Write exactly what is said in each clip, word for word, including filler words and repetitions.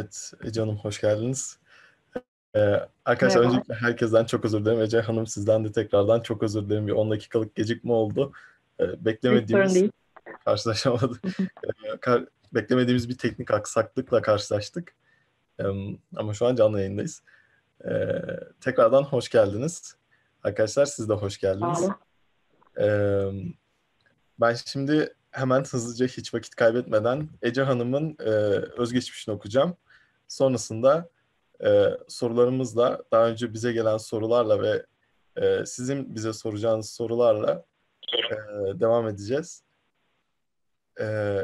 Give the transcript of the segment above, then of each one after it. Evet, Ece Hanım hoş geldiniz. Ee, arkadaşlar merhaba. Öncelikle herkesten çok özür dilerim. Ece Hanım sizden de tekrardan çok özür dilerim. Bir on dakikalık gecikme oldu. Ee, beklemediğimiz karşılaşamadık. ee, beklemediğimiz bir teknik aksaklıkla karşılaştık. Ee, ama şu an canlı yayındayız. Ee, tekrardan hoş geldiniz. Arkadaşlar siz de hoş geldiniz. Ee, ben şimdi hemen hızlıca hiç vakit kaybetmeden Ece Hanım'ın e, özgeçmişini okuyacağım. Sonrasında e, sorularımızla, daha önce bize gelen sorularla ve e, sizin bize soracağınız sorularla e, devam edeceğiz. E,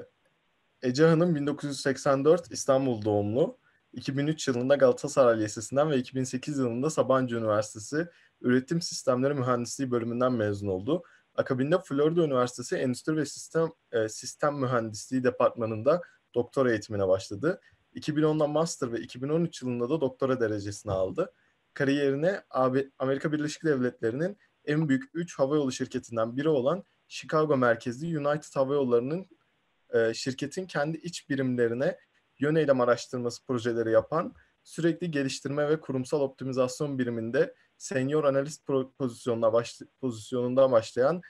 Ece Hanım bin dokuz yüz seksen dört İstanbul doğumlu. iki bin üç yılında Galatasaray Lisesi'nden ve iki bin sekiz yılında Sabancı Üniversitesi Üretim Sistemleri Mühendisliği bölümünden mezun oldu. Akabinde Florida Üniversitesi Endüstri ve Sistem, e, Sistem Mühendisliği Departmanı'nda doktora eğitimine başladı. iki bin onda master ve iki bin on üç yılında da doktora derecesini aldı. Kariyerine Amerika Birleşik Devletleri'nin en büyük üç havayolu şirketinden biri olan Chicago merkezli United Havayolları'nın e, şirketin kendi iç birimlerine yön eylem araştırması projeleri yapan, sürekli geliştirme ve kurumsal optimizasyon biriminde senior analist pozisyonuna baş, pozisyonundan başlayan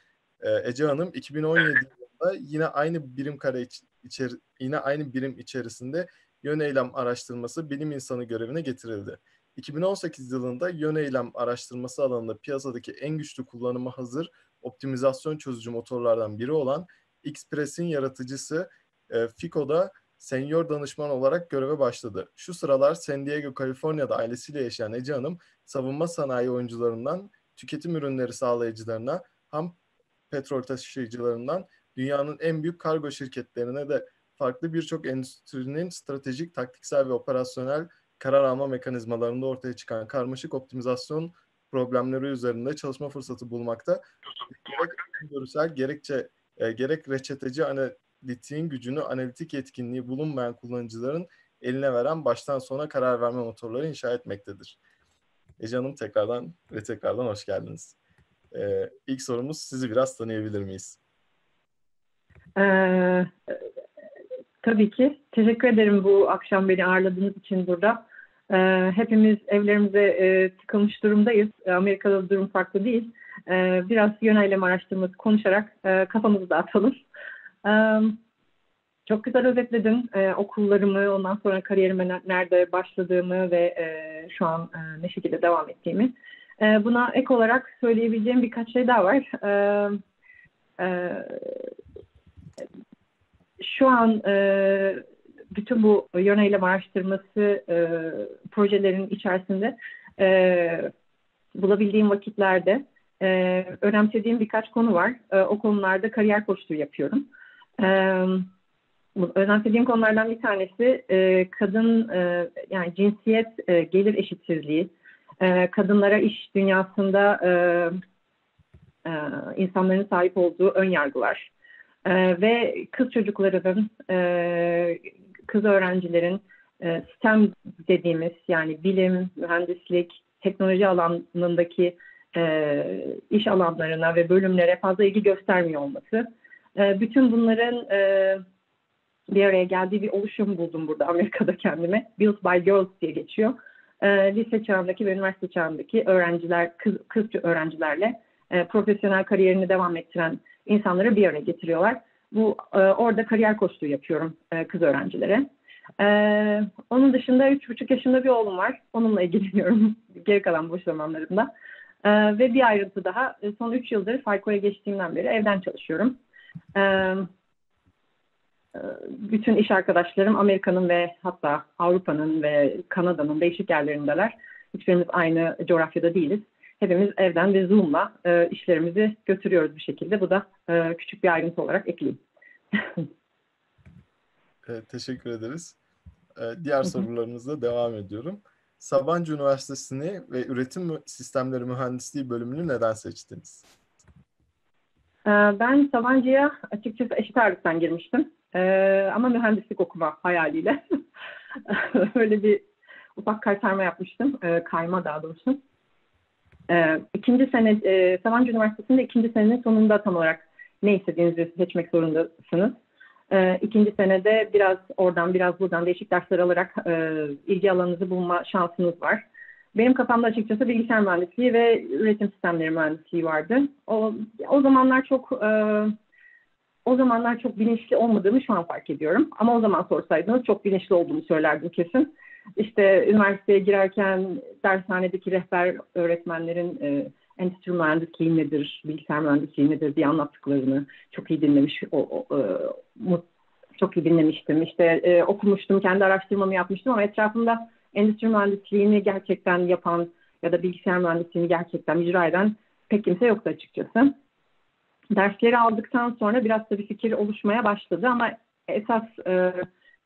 e, Ece Hanım iki bin on yedi yılında yine aynı birim kare iç, içer, yine aynı birim içerisinde yön eylem araştırması bilim insanı görevine getirildi. iki bin on sekiz yılında yön eylem araştırması alanında piyasadaki en güçlü kullanıma hazır optimizasyon çözücü motorlardan biri olan X-Press'in yaratıcısı e, Fico'da senior danışman olarak göreve başladı. Şu sıralar San Diego, Kaliforniya'da ailesiyle yaşayan Ece Hanım, savunma sanayi oyuncularından, tüketim ürünleri sağlayıcılarına, ham petrol taşıyıcılarından, dünyanın en büyük kargo şirketlerine de farklı birçok endüstrinin stratejik, taktiksel ve operasyonel karar alma mekanizmalarında ortaya çıkan karmaşık optimizasyon problemleri üzerinde çalışma fırsatı bulmakta. Gerek görüsel, gerekçe, e, gerek reçeteci analiz, Analitiğin gücünü analitik yetkinliği bulunmayan kullanıcıların eline veren baştan sona karar verme motorları inşa etmektedir. Ece Hanım tekrardan ve tekrardan hoş geldiniz. Ee, ilk sorumuz, sizi biraz tanıyabilir miyiz? Ee, tabii ki. Teşekkür ederim bu akşam beni ağırladığınız için burada. Ee, hepimiz evlerimize e, tıkılmış durumdayız. Amerika'da durum farklı değil. Ee, biraz yön eylem araştırması konuşarak e, kafamızı dağıtalım. Çok güzel özetledin ee, okullarımı, ondan sonra kariyerime nerede başladığımı ve e, şu an e, ne şekilde devam ettiğimi. E, buna ek olarak söyleyebileceğim birkaç şey daha var. E, e, şu an e, bütün bu yön eylem araştırması e, projelerin içerisinde e, bulabildiğim vakitlerde e, önemsediğim birkaç konu var. E, o konularda kariyer koçluğu yapıyorum. Ee, önemsediğim konulardan bir tanesi e, kadın e, yani cinsiyet e, gelir eşitsizliği, e, kadınlara iş dünyasında e, e, insanların sahip olduğu ön yargılar e, ve kız çocuklarının, e, kız öğrencilerin e, STEM dediğimiz yani bilim, mühendislik, teknoloji alanındaki e, iş alanlarına ve bölümlere fazla ilgi göstermiyor olması. Bütün bunların e, bir araya geldiği bir oluşum buldum burada Amerika'da kendime. Built by Girls diye geçiyor. E, lise çağındaki ve üniversite çağındaki öğrenciler, kız, kız öğrencilerle e, profesyonel kariyerini devam ettiren insanları bir araya getiriyorlar. Bu e, orada kariyer koçluğu yapıyorum e, kız öğrencilere. E, onun dışında üç buçuk yaşında bir oğlum var. Onunla ilgileniyorum geri kalan boş zamanlarımda. E, ve bir ayrıntı daha. Son üç yıldır Falco'ya geçtiğimden beri evden çalışıyorum. Bütün iş arkadaşlarım Amerika'nın ve hatta Avrupa'nın ve Kanada'nın değişik yerlerindeler. Hiçbirimiz aynı coğrafyada değiliz. Hepimiz evden ve Zoom'la işlerimizi götürüyoruz bir şekilde. Bu da küçük bir ayrıntı olarak ekleyeyim. Evet, teşekkür ederiz. Diğer sorularımızla devam ediyorum. Sabancı Üniversitesi'ni ve Üretim Sistemleri Mühendisliği bölümünü neden seçtiniz? Ben Sabancı'ya açıkçası eşit ağırlıktan girmiştim ee, ama mühendislik okuma hayaliyle öyle bir ufak kaytarma yapmıştım, ee, kayma daha doğrusu. Ee, ikinci sene, e, Sabancı Üniversitesi'nde ikinci senenin sonunda tam olarak ne istediğinizi seçmek zorundasınız. E, ikinci senede biraz oradan biraz buradan değişik dersler alarak e, ilgi alanınızı bulma şansınız var. Benim kafamda açıkçası bilgisayar mühendisliği ve üretim sistemleri mühendisliği vardı. O, o zamanlar çok e, o zamanlar çok bilinçli olmadığımı şu an fark ediyorum. Ama o zaman sorsaydınız çok bilinçli olduğumu söylerdim kesin. İşte üniversiteye girerken dershanedeki rehber öğretmenlerin e, endüstri mühendisliği nedir, bilgisayar mühendisliği nedir diye anlattıklarını çok iyi dinlemiş, o, o, o, çok iyi dinlemiştim. İşte e, okumuştum, kendi araştırmamı yapmıştım ama etrafımda endüstri mühendisliğini gerçekten yapan ya da bilgisayar mühendisliğini gerçekten icra eden pek kimse yoktu açıkçası. Dersleri aldıktan sonra biraz da bir fikir oluşmaya başladı ama esas e,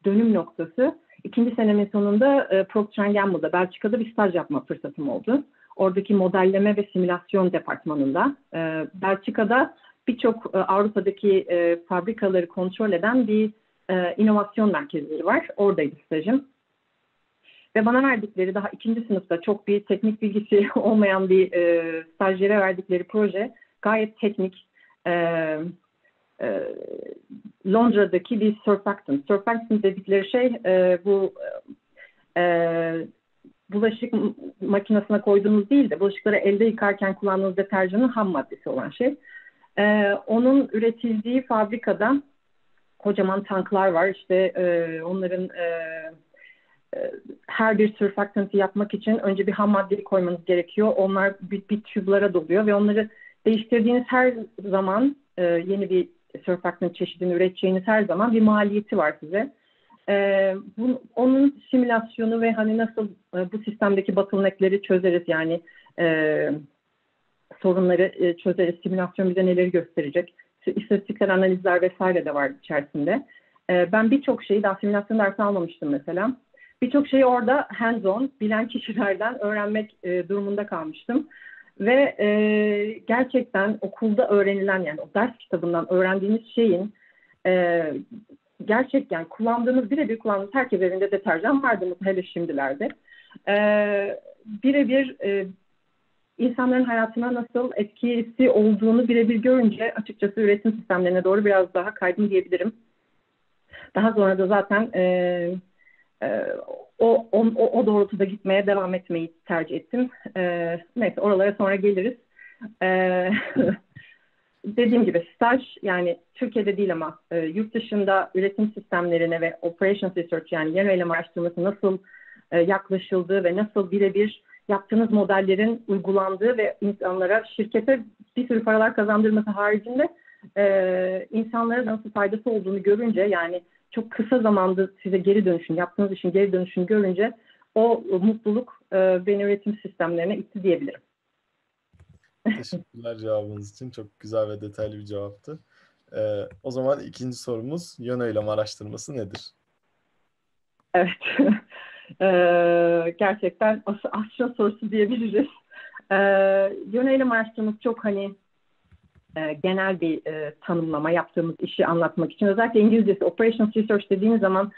dönüm noktası ikinci senemin sonunda e, Procter and Gamble'da, Belçika'da bir staj yapma fırsatım oldu. Oradaki modelleme ve simülasyon departmanında e, Belçika'da birçok e, Avrupa'daki e, fabrikaları kontrol eden bir e, inovasyon merkezleri var. Oradaydı stajım. Ve bana verdikleri daha ikinci sınıfta çok bir teknik bilgisi olmayan bir e, stajyere verdikleri proje gayet teknik. E, e, Londra'daki bir surfactant. Surfactant dedikleri şey e, bu e, bulaşık makinesine koyduğunuz değil de bulaşıkları elde yıkarken kullandığınız deterjanın ham maddesi olan şey. E, onun üretildiği fabrikada kocaman tanklar var. İşte e, onların e, her bir surfactant'ı yapmak için önce bir ham maddeyi koymanız gerekiyor. Onlar bir, bir tüblara doluyor ve onları değiştirdiğiniz her zaman e, yeni bir surfactant çeşidini üreteceğiniz her zaman bir maliyeti var size. E, bu, onun simülasyonu ve hani nasıl e, bu sistemdeki bottleneck'leri çözeriz yani e, sorunları e, çözeriz. Simülasyon bize neleri gösterecek? İstatistikler, analizler vesaire de var içerisinde. E, ben birçok şeyi daha simülasyon dersi almamıştım mesela. Birçok şeyi orada hands-on, bilen kişilerden öğrenmek e, durumunda kalmıştım. Ve e, gerçekten okulda öğrenilen, yani o ders kitabından öğrendiğiniz şeyin e, gerçekten kullandığınız, birebir kullandığınız, herkes evinde deterjan vardı hele şimdilerde. E, birebir e, insanların hayatına nasıl etkisi olduğunu birebir görünce açıkçası üretim sistemlerine doğru biraz daha kaydım diyebilirim. Daha sonra da zaten... E, O, o, o doğrultuda gitmeye devam etmeyi tercih ettim. E, neyse oralara sonra geliriz. E, dediğim gibi staj, yani Türkiye'de değil ama e, yurt dışında üretim sistemlerine ve operations research, yani yeni eylem araştırması nasıl e, yaklaşıldığı ve nasıl birebir yaptığınız modellerin uygulandığı ve insanlara, şirkete bir sürü paralar kazandırması haricinde e, insanlara nasıl faydası olduğunu görünce, yani çok kısa zamanda size geri dönüşün, yaptığınız işin geri dönüşünü görünce o mutluluk e, beni üretim sistemlerine itti diyebilirim. Teşekkürler cevabınız için. Çok güzel ve detaylı bir cevaptı. E, o zaman ikinci sorumuz, yön eylem araştırması nedir? Evet. e, gerçekten aşçı sorusu diyebiliriz. E, yön eylem araştırması çok hani genel bir e, tanımlama, yaptığımız işi anlatmak için. Özellikle İngilizcesi Operations Research dediğiniz zaman,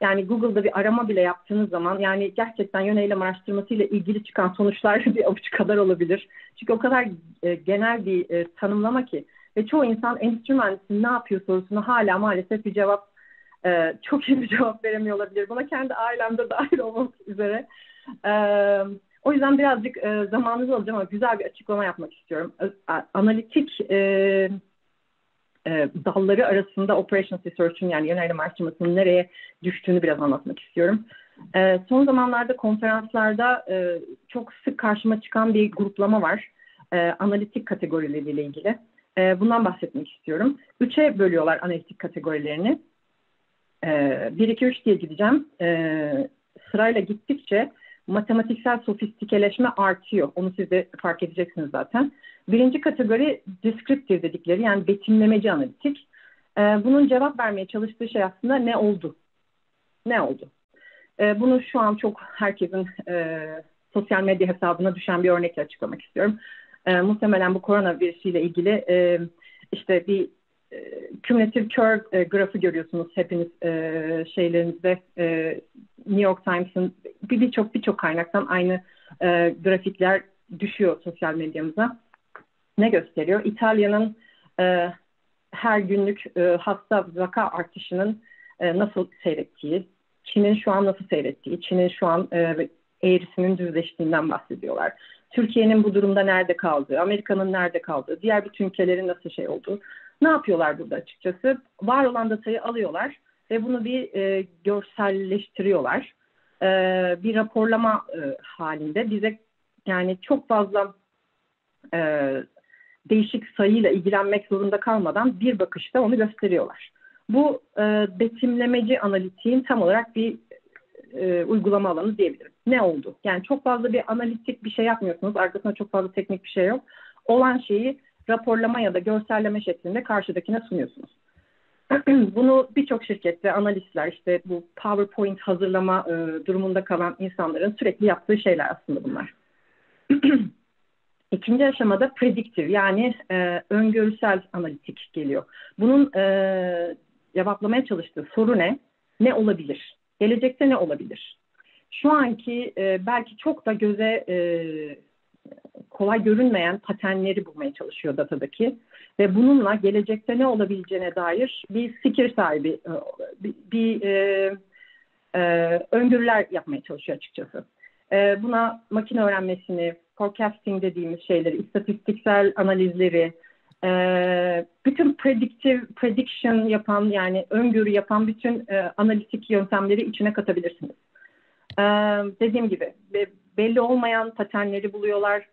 yani Google'da bir arama bile yaptığınız zaman, yani gerçekten yön eylem araştırmasıyla ilgili çıkan sonuçlar bir avuç kadar olabilir. Çünkü o kadar e, genel bir e, tanımlama ki ve çoğu insan endüstri mühendisi ne yapıyor sorusuna hala maalesef bir cevap, e, çok iyi bir cevap veremiyor olabilir. Buna kendi ailemde dahil olmak üzere. Evet. O yüzden birazcık e, zamanınızı alacağım ama güzel bir açıklama yapmak istiyorum. Analitik e, e, dalları arasında Operations Research'ın, yani yön eylem araştırmasının nereye düştüğünü biraz anlatmak istiyorum. E, son zamanlarda konferanslarda e, çok sık karşıma çıkan bir gruplama var. E, analitik kategorileriyle ilgili. E, bundan bahsetmek istiyorum. Üçe bölüyorlar analitik kategorilerini. E, bir, iki, üç diye gideceğim. E, sırayla gittikçe matematiksel sofistikeleşme artıyor. Onu siz de fark edeceksiniz zaten. Birinci kategori descriptive dedikleri, yani betimlemeci analitik. Ee, bunun cevap vermeye çalıştığı şey aslında ne oldu? Ne oldu? Ee, bunu şu an çok herkesin e, sosyal medya hesabına düşen bir örnekle açıklamak istiyorum. E, muhtemelen bu koronavirüsüyle ilgili e, işte bir kümülatif curve e, grafı görüyorsunuz hepiniz e, şeylerinizde. E, New York Times'ın birçok birçok kaynaktan aynı e, grafikler düşüyor sosyal medyamıza. Ne gösteriyor? İtalya'nın e, her günlük e, hasta vaka artışının e, nasıl seyrettiği, Çin'in şu an nasıl seyrettiği, Çin'in şu an e, eğrisinin düzleştiğinden bahsediyorlar. Türkiye'nin bu durumda nerede kaldığı, Amerika'nın nerede kaldığı, diğer bütün ülkelerin nasıl şey olduğu. Ne yapıyorlar burada açıkçası? Var olan datayı alıyorlar ve bunu bir e, görselleştiriyorlar. E, bir raporlama e, halinde bize yani çok fazla e, değişik sayıyla ilgilenmek zorunda kalmadan bir bakışta onu gösteriyorlar. Bu e, betimlemeci analitiğin tam olarak bir e, uygulama alanı diyebilirim. Ne oldu? Yani çok fazla bir analitik bir şey yapmıyorsunuz. Arkasında çok fazla teknik bir şey yok. Olan şeyi raporlama ya da görselleme şeklinde karşıdakine sunuyorsunuz. Bunu birçok şirkette analistler, işte bu PowerPoint hazırlama e, durumunda kalan insanların sürekli yaptığı şeyler aslında bunlar. İkinci aşamada prediktif, yani e, öngörüsel analitik geliyor. Bunun e, cevaplamaya çalıştığı soru ne? Ne olabilir? Gelecekte ne olabilir? Şu anki e, belki çok da göze e, kolay görünmeyen paternleri bulmaya çalışıyor datadaki ve bununla gelecekte ne olabileceğine dair bir fikir sahibi, bir, bir e, e, öngörüler yapmaya çalışıyor açıkçası. E, buna makine öğrenmesini, forecasting dediğimiz şeyleri, istatistiksel analizleri, e, bütün predictive, prediction yapan, yani öngörü yapan bütün e, analitik yöntemleri içine katabilirsiniz. E, dediğim gibi belli olmayan paternleri buluyorlar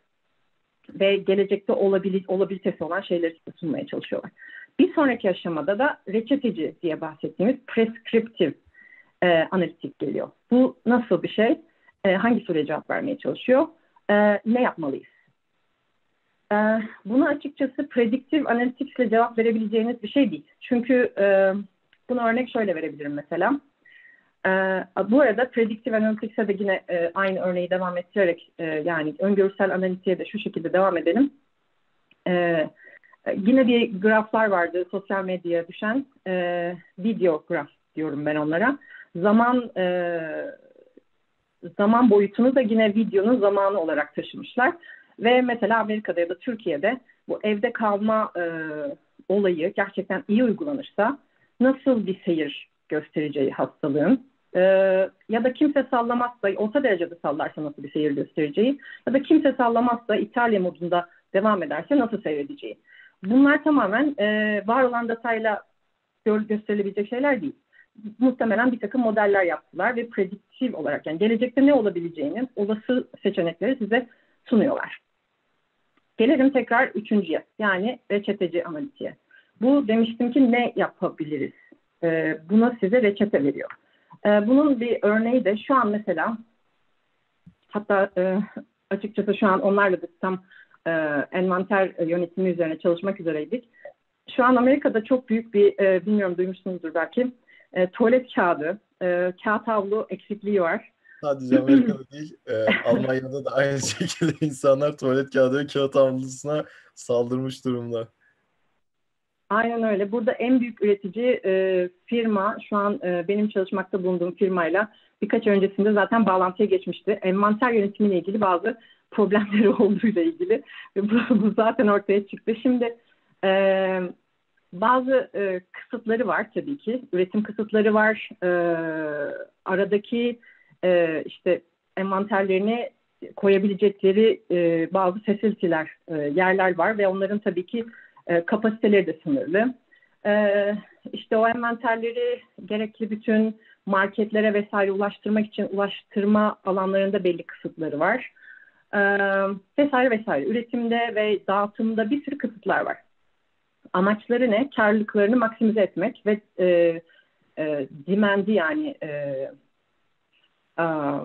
ve gelecekte olabil- olabilitesi olan şeyleri sunmaya çalışıyorlar. Bir sonraki aşamada da reçeteci diye bahsettiğimiz prescriptive e, analitik geliyor. Bu nasıl bir şey? E, hangi soruya cevap vermeye çalışıyor? Ee, ne yapmalıyız? Ee, buna açıkçası prediktif analitikle cevap verebileceğiniz bir şey değil. Çünkü e, bunu örnek şöyle verebilirim mesela. Ee, bu arada prediktif analitikse de yine e, aynı örneği devam ettirerek e, yani öngörüsel analitiğe de şu şekilde devam edelim. Ee, yine bir graflar vardı sosyal medyaya düşen. E, video graf diyorum ben onlara. Zaman e, Zaman boyutunu da yine videonun zamanı olarak taşımışlar. Ve mesela Amerika'da ya da Türkiye'de bu evde kalma e, olayı gerçekten iyi uygulanırsa nasıl bir seyir göstereceği hastalığın e, ya da kimse sallamazsa, orta derecede sallarsa nasıl bir seyir göstereceği ya da kimse sallamazsa İtalya modunda devam ederse nasıl seyredeceği. Bunlar tamamen e, var olan datayla gö- gösterilebilecek şeyler değil. Muhtemelen bir takım modeller yaptılar ve prediktif olarak, yani gelecekte ne olabileceğinin olası seçenekleri size sunuyorlar. Gelelim tekrar üçüncüye, yani reçeteci analitiğe. Bu demiştim ki ne yapabiliriz? Ee, buna size reçete veriyor. Ee, bunun bir örneği de şu an mesela, hatta e, açıkçası şu an onlarla da tam e, envanter yönetimi üzerine çalışmak üzereydik. Şu an Amerika'da çok büyük bir, e, bilmiyorum duymuşsunuzdur belki, E, tuvalet kağıdı, e, kağıt havlu eksikliği var. Sadece Amerika'da değil, e, Almanya'da da aynı şekilde insanlar tuvalet kağıdı ve kağıt havlusuna saldırmış durumda. Aynen öyle. Burada en büyük üretici e, firma, şu an e, benim çalışmakta bulunduğum firmayla birkaç öncesinde zaten bağlantıya geçmişti. Envanter yönetimiyle ilgili bazı problemleri olduğuyla ilgili. Bu zaten ortaya çıktı. Şimdi... E, Bazı e, kısıtları var tabii ki. Üretim kısıtları var. E, aradaki e, işte envanterlerini koyabilecekleri e, bazı facility'ler, e, yerler var ve onların tabii ki e, kapasiteleri de sınırlı. E, işte o envanterleri gerekli bütün marketlere vesaire ulaştırmak için ulaştırma alanlarında belli kısıtları var. E, vesaire vesaire. Üretimde ve dağıtımda bir sürü kısıtlar var. Amaçları ne? Karlılıklarını maksimize etmek ve e, e, demand'i yani e, a,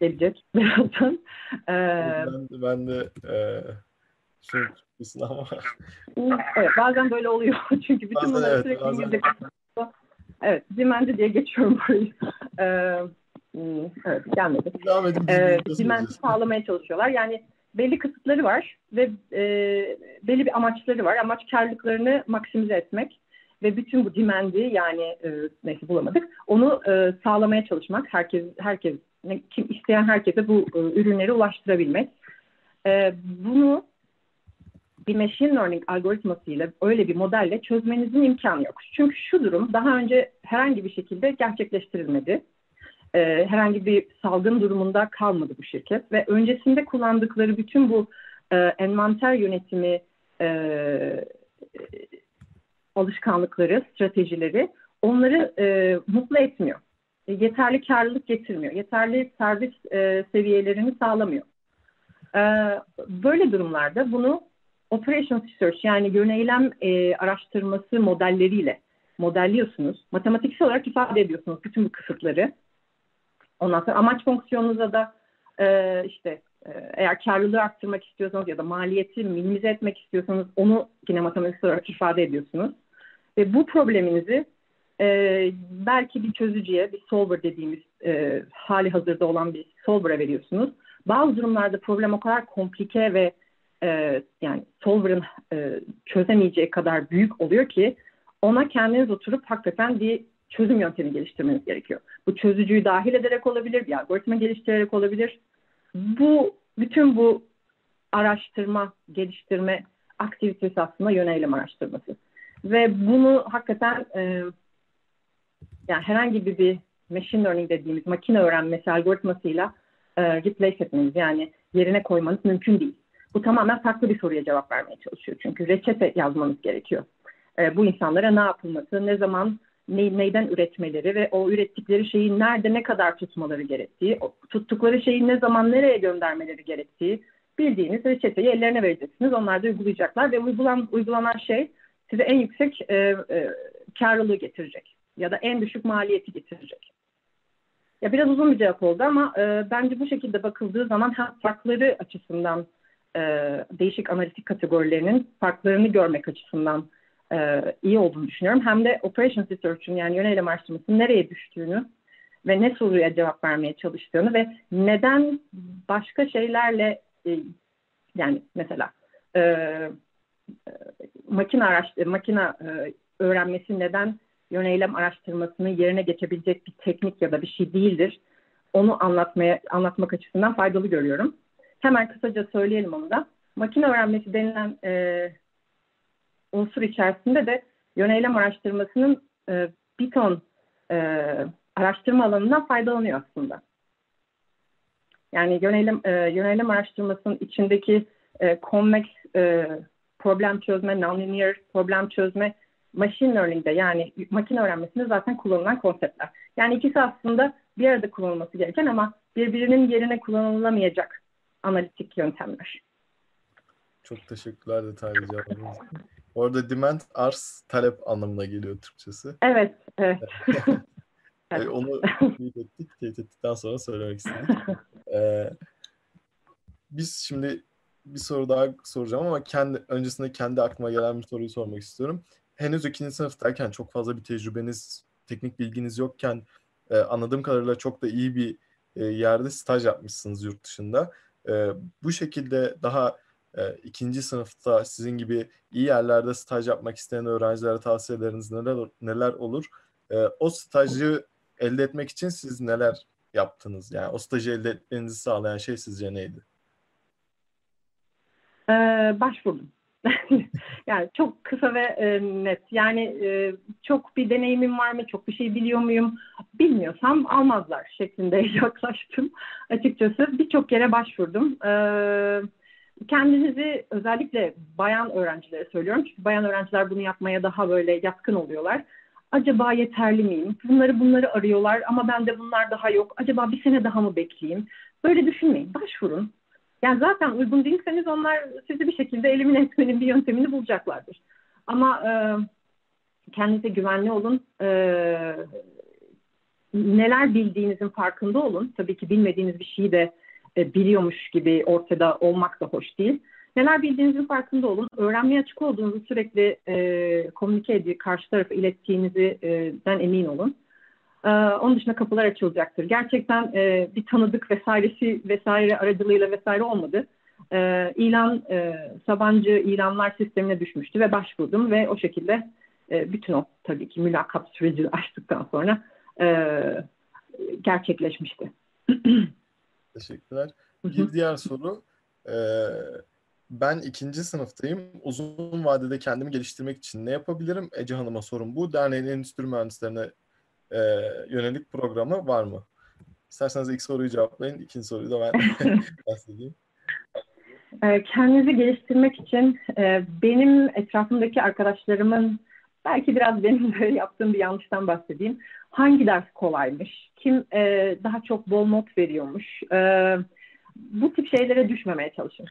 gelecek birazdan. E, ben de, ben de e, şey tutmuşsun ama. Evet, bazen böyle oluyor. Çünkü bütün bazen, bunları evet, sürekli İngilizce. Evet, demand'i diye geçiyorum burayı. E, evet, gelmedi. E, demand'i sağlamaya çalışıyorlar. Yani belli kısıtları var ve e, belli bir amaçları var. Amaç karlılıklarını maksimize etmek ve bütün bu demand'i yani e, neyse bulamadık. Onu e, sağlamaya çalışmak. Herkes, herkes kim isteyen herkese bu e, ürünleri ulaştırabilmek. E, bunu bir machine learning algoritmasıyla, öyle bir modelle çözmenizin imkanı yok. Çünkü şu durum daha önce herhangi bir şekilde gerçekleştirilmedi. Ee, herhangi bir salgın durumunda kalmadı bu şirket ve öncesinde kullandıkları bütün bu e, envanter yönetimi e, alışkanlıkları, stratejileri onları e, mutlu etmiyor. E, yeterli karlılık getirmiyor. Yeterli servis e, seviyelerini sağlamıyor. E, böyle durumlarda bunu operations research, yani yöneylem e, araştırması modelleriyle modelliyorsunuz. Matematiksel olarak ifade ediyorsunuz bütün bu kısıtları. Ondan sonra amaç fonksiyonunuza da e, işte e, eğer karlılığı arttırmak istiyorsanız ya da maliyeti minimize etmek istiyorsanız onu yine matematiksel olarak ifade ediyorsunuz. Ve bu probleminizi e, belki bir çözücüye, bir solver dediğimiz e, hali hazırda olan bir solver'a veriyorsunuz. Bazı durumlarda problem o kadar komplike ve e, yani solver'ın e, çözemeyeceği kadar büyük oluyor ki ona kendiniz oturup hakikaten bir çözüm yöntemi geliştirmeniz gerekiyor. Bu çözücüyü dahil ederek olabilir, bir algoritma geliştirerek olabilir. Bu, bütün bu araştırma, geliştirme aktivitesi aslında yönelim araştırması. Ve bunu hakikaten e, yani herhangi bir, bir machine learning dediğimiz makine öğrenmesi algoritmasıyla e, replace etmeniz, yani yerine koymanız mümkün değil. Bu tamamen farklı bir soruya cevap vermeye çalışıyor. Çünkü reçete yazmanız gerekiyor. E, bu insanlara ne yapılması, ne zaman neyden üretmeleri ve o ürettikleri şeyi nerede ne kadar tutmaları gerektiği, tuttukları şeyi ne zaman nereye göndermeleri gerektiği, bildiğiniz reçeteyi ellerine vereceksiniz. Onlar da uygulayacaklar ve uygulan, uygulanan şey size en yüksek e, e, karlılığı getirecek ya da en düşük maliyeti getirecek. Ya biraz uzun bir cevap oldu ama e, bence bu şekilde bakıldığı zaman hem farkları açısından e, değişik analitik kategorilerinin farklarını görmek açısından Ee, iyi olduğunu düşünüyorum. Hem de operations research'ün, yani yönelim araştırmasının nereye düştüğünü ve ne soruya cevap vermeye çalıştığını ve neden başka şeylerle e, yani mesela e, e, makine araştır, makine e, öğrenmesi neden yönelim araştırmasının yerine geçebilecek bir teknik ya da bir şey değildir. Onu anlatmaya anlatmak açısından faydalı görüyorum. Hemen kısaca söyleyelim onu da. Makine öğrenmesi denilen e, unsur içerisinde de yöneylem araştırmasının e, bir ton e, araştırma alanından faydalanıyor aslında. Yani yöneylem, e, yöneylem araştırmasının içindeki e, konveks e, problem çözme, nonlinear problem çözme, machine learning'de, yani makine öğrenmesinde zaten kullanılan konseptler. Yani ikisi aslında bir arada kullanılması gereken ama birbirinin yerine kullanılamayacak analitik yöntemler. Çok teşekkürler detaylı cevabınız. Orada demand, arz, talep anlamına geliyor Türkçesi. Evet, evet. e, onu teyit ettik, teyit ettikten sonra söylemek istedim. Ee, biz şimdi bir soru daha soracağım ama kendi öncesinde kendi aklıma gelen bir soruyu sormak istiyorum. Henüz ikinci sınıftayken çok fazla bir tecrübeniz, teknik bilginiz yokken e, anladığım kadarıyla çok da iyi bir e, yerde staj yapmışsınız yurt dışında. E, bu şekilde daha E, ikinci sınıfta sizin gibi iyi yerlerde staj yapmak isteyen öğrencilere tavsiyeleriniz neler, neler olur? E, o stajı elde etmek için siz neler yaptınız? Yani o stajı elde etmenizi sağlayan şey sizce neydi? Ee, başvurdum. Yani çok kısa ve e, net. Yani e, çok bir deneyimim var mı? Çok bir şey biliyor muyum? Bilmiyorsam almazlar şeklinde yaklaştım. Açıkçası birçok yere başvurdum. Ee, Kendinizi, özellikle bayan öğrencilere söylüyorum çünkü bayan öğrenciler bunu yapmaya daha böyle yatkın oluyorlar. Acaba yeterli miyim? Bunları bunları arıyorlar ama bende bunlar daha yok. Acaba bir sene daha mı bekleyeyim? Böyle düşünmeyin, başvurun. Yani zaten uygun değilseniz onlar sizi bir şekilde elimine etmenin bir yöntemini bulacaklardır. Ama e, kendinize güvenli olun. E, neler bildiğinizin farkında olun. Tabii ki bilmediğiniz bir şeyi de biliyormuş gibi ortada olmak da hoş değil. Neler bildiğinizin farkında olun. Öğrenmeye açık olduğunuzu sürekli e, komünike edip karşı tarafa ilettiğinizden emin olun. E, onun dışında kapılar açılacaktır. Gerçekten e, bir tanıdık vesairesi vesaire aracılığıyla vesaire olmadı. E, ilan, e, Sabancı ilanlar sistemine düşmüştü ve başvurdum ve o şekilde e, bütün o tabii ki mülakat sürecini açtıktan sonra e, gerçekleşmişti. Teşekkürler. Bir diğer soru, e, ben ikinci sınıftayım. Uzun vadede kendimi geliştirmek için ne yapabilirim? Ece Hanım'a sorun bu. Derneğin endüstri mühendislerine e, yönelik programı var mı? İsterseniz ilk soruyu cevaplayın. İkinci soruyu da ben bahsedeyim. Kendinizi geliştirmek için e, benim etrafımdaki arkadaşlarımın, belki biraz benim böyle yaptığım bir yanlıştan bahsedeyim. Hangi ders kolaymış? Kim e, daha çok bol not veriyormuş? E, bu tip şeylere düşmemeye çalışın.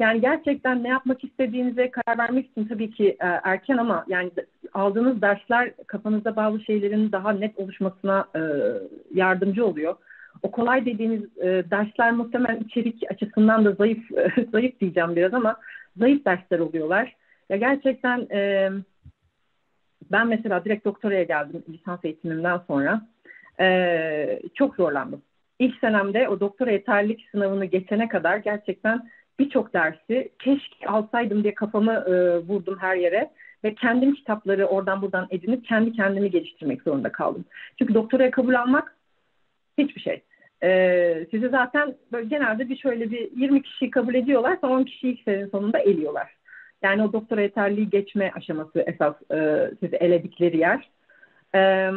Yani gerçekten ne yapmak istediğinize karar vermek için tabii ki e, erken, ama yani aldığınız dersler kafanızda bazı şeylerin daha net oluşmasına e, yardımcı oluyor. O kolay dediğiniz e, dersler muhtemelen içerik açısından da zayıf, e, zayıf diyeceğim biraz ama zayıf dersler oluyorlar. Ya gerçekten e, ben mesela direkt doktoraya geldim lisans eğitimimden sonra. E, çok zorlandım. İlk senemde o doktora yeterlilik sınavını geçene kadar gerçekten birçok dersi keşke alsaydım diye kafamı e, vurdum her yere. Ve kendim kitapları oradan buradan edinip kendi kendimi geliştirmek zorunda kaldım. Çünkü doktoraya kabul almak hiçbir şey. Ee, sizi zaten böyle genelde bir şöyle bir yirmi kişiyi kabul ediyorlar, sonra on kişiyi ilk senenin sonunda eliyorlar. Yani o doktora yeterliliği geçme aşaması esas e, sizi eledikleri yer. Ee,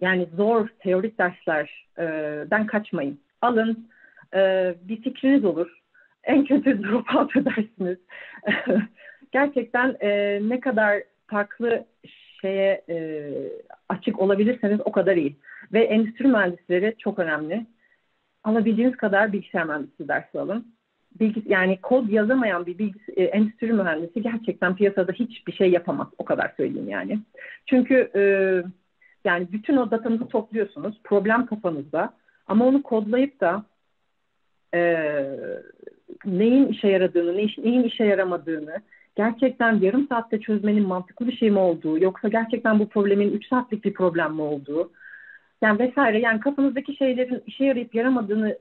yani zor teorik derslerden kaçmayın. Alın, e, bir fikriniz olur. En kötü dropout edersiniz. Gerçekten e, ne kadar farklı şeye e, açık olabilirseniz o kadar iyi. Ve endüstri mühendisleri çok önemli. Alabildiğiniz kadar bilgisayar mühendisliği dersi alın. Bilgis yani kod yazamayan bir bilgis e, endüstri mühendisi gerçekten piyasada hiçbir şey yapamaz. O kadar söyleyeyim yani. Çünkü e, yani bütün o datanızı topluyorsunuz. Problem kafanızda. Ama onu kodlayıp da e, neyin işe yaradığını, neyin işe yaramadığını, gerçekten yarım saatte çözmenin mantıklı bir şey mi olduğu, yoksa gerçekten bu problemin üç saatlik bir problem mi olduğu, yani vesaire, yani kafanızdaki şeylerin işe yarayıp yaramadığını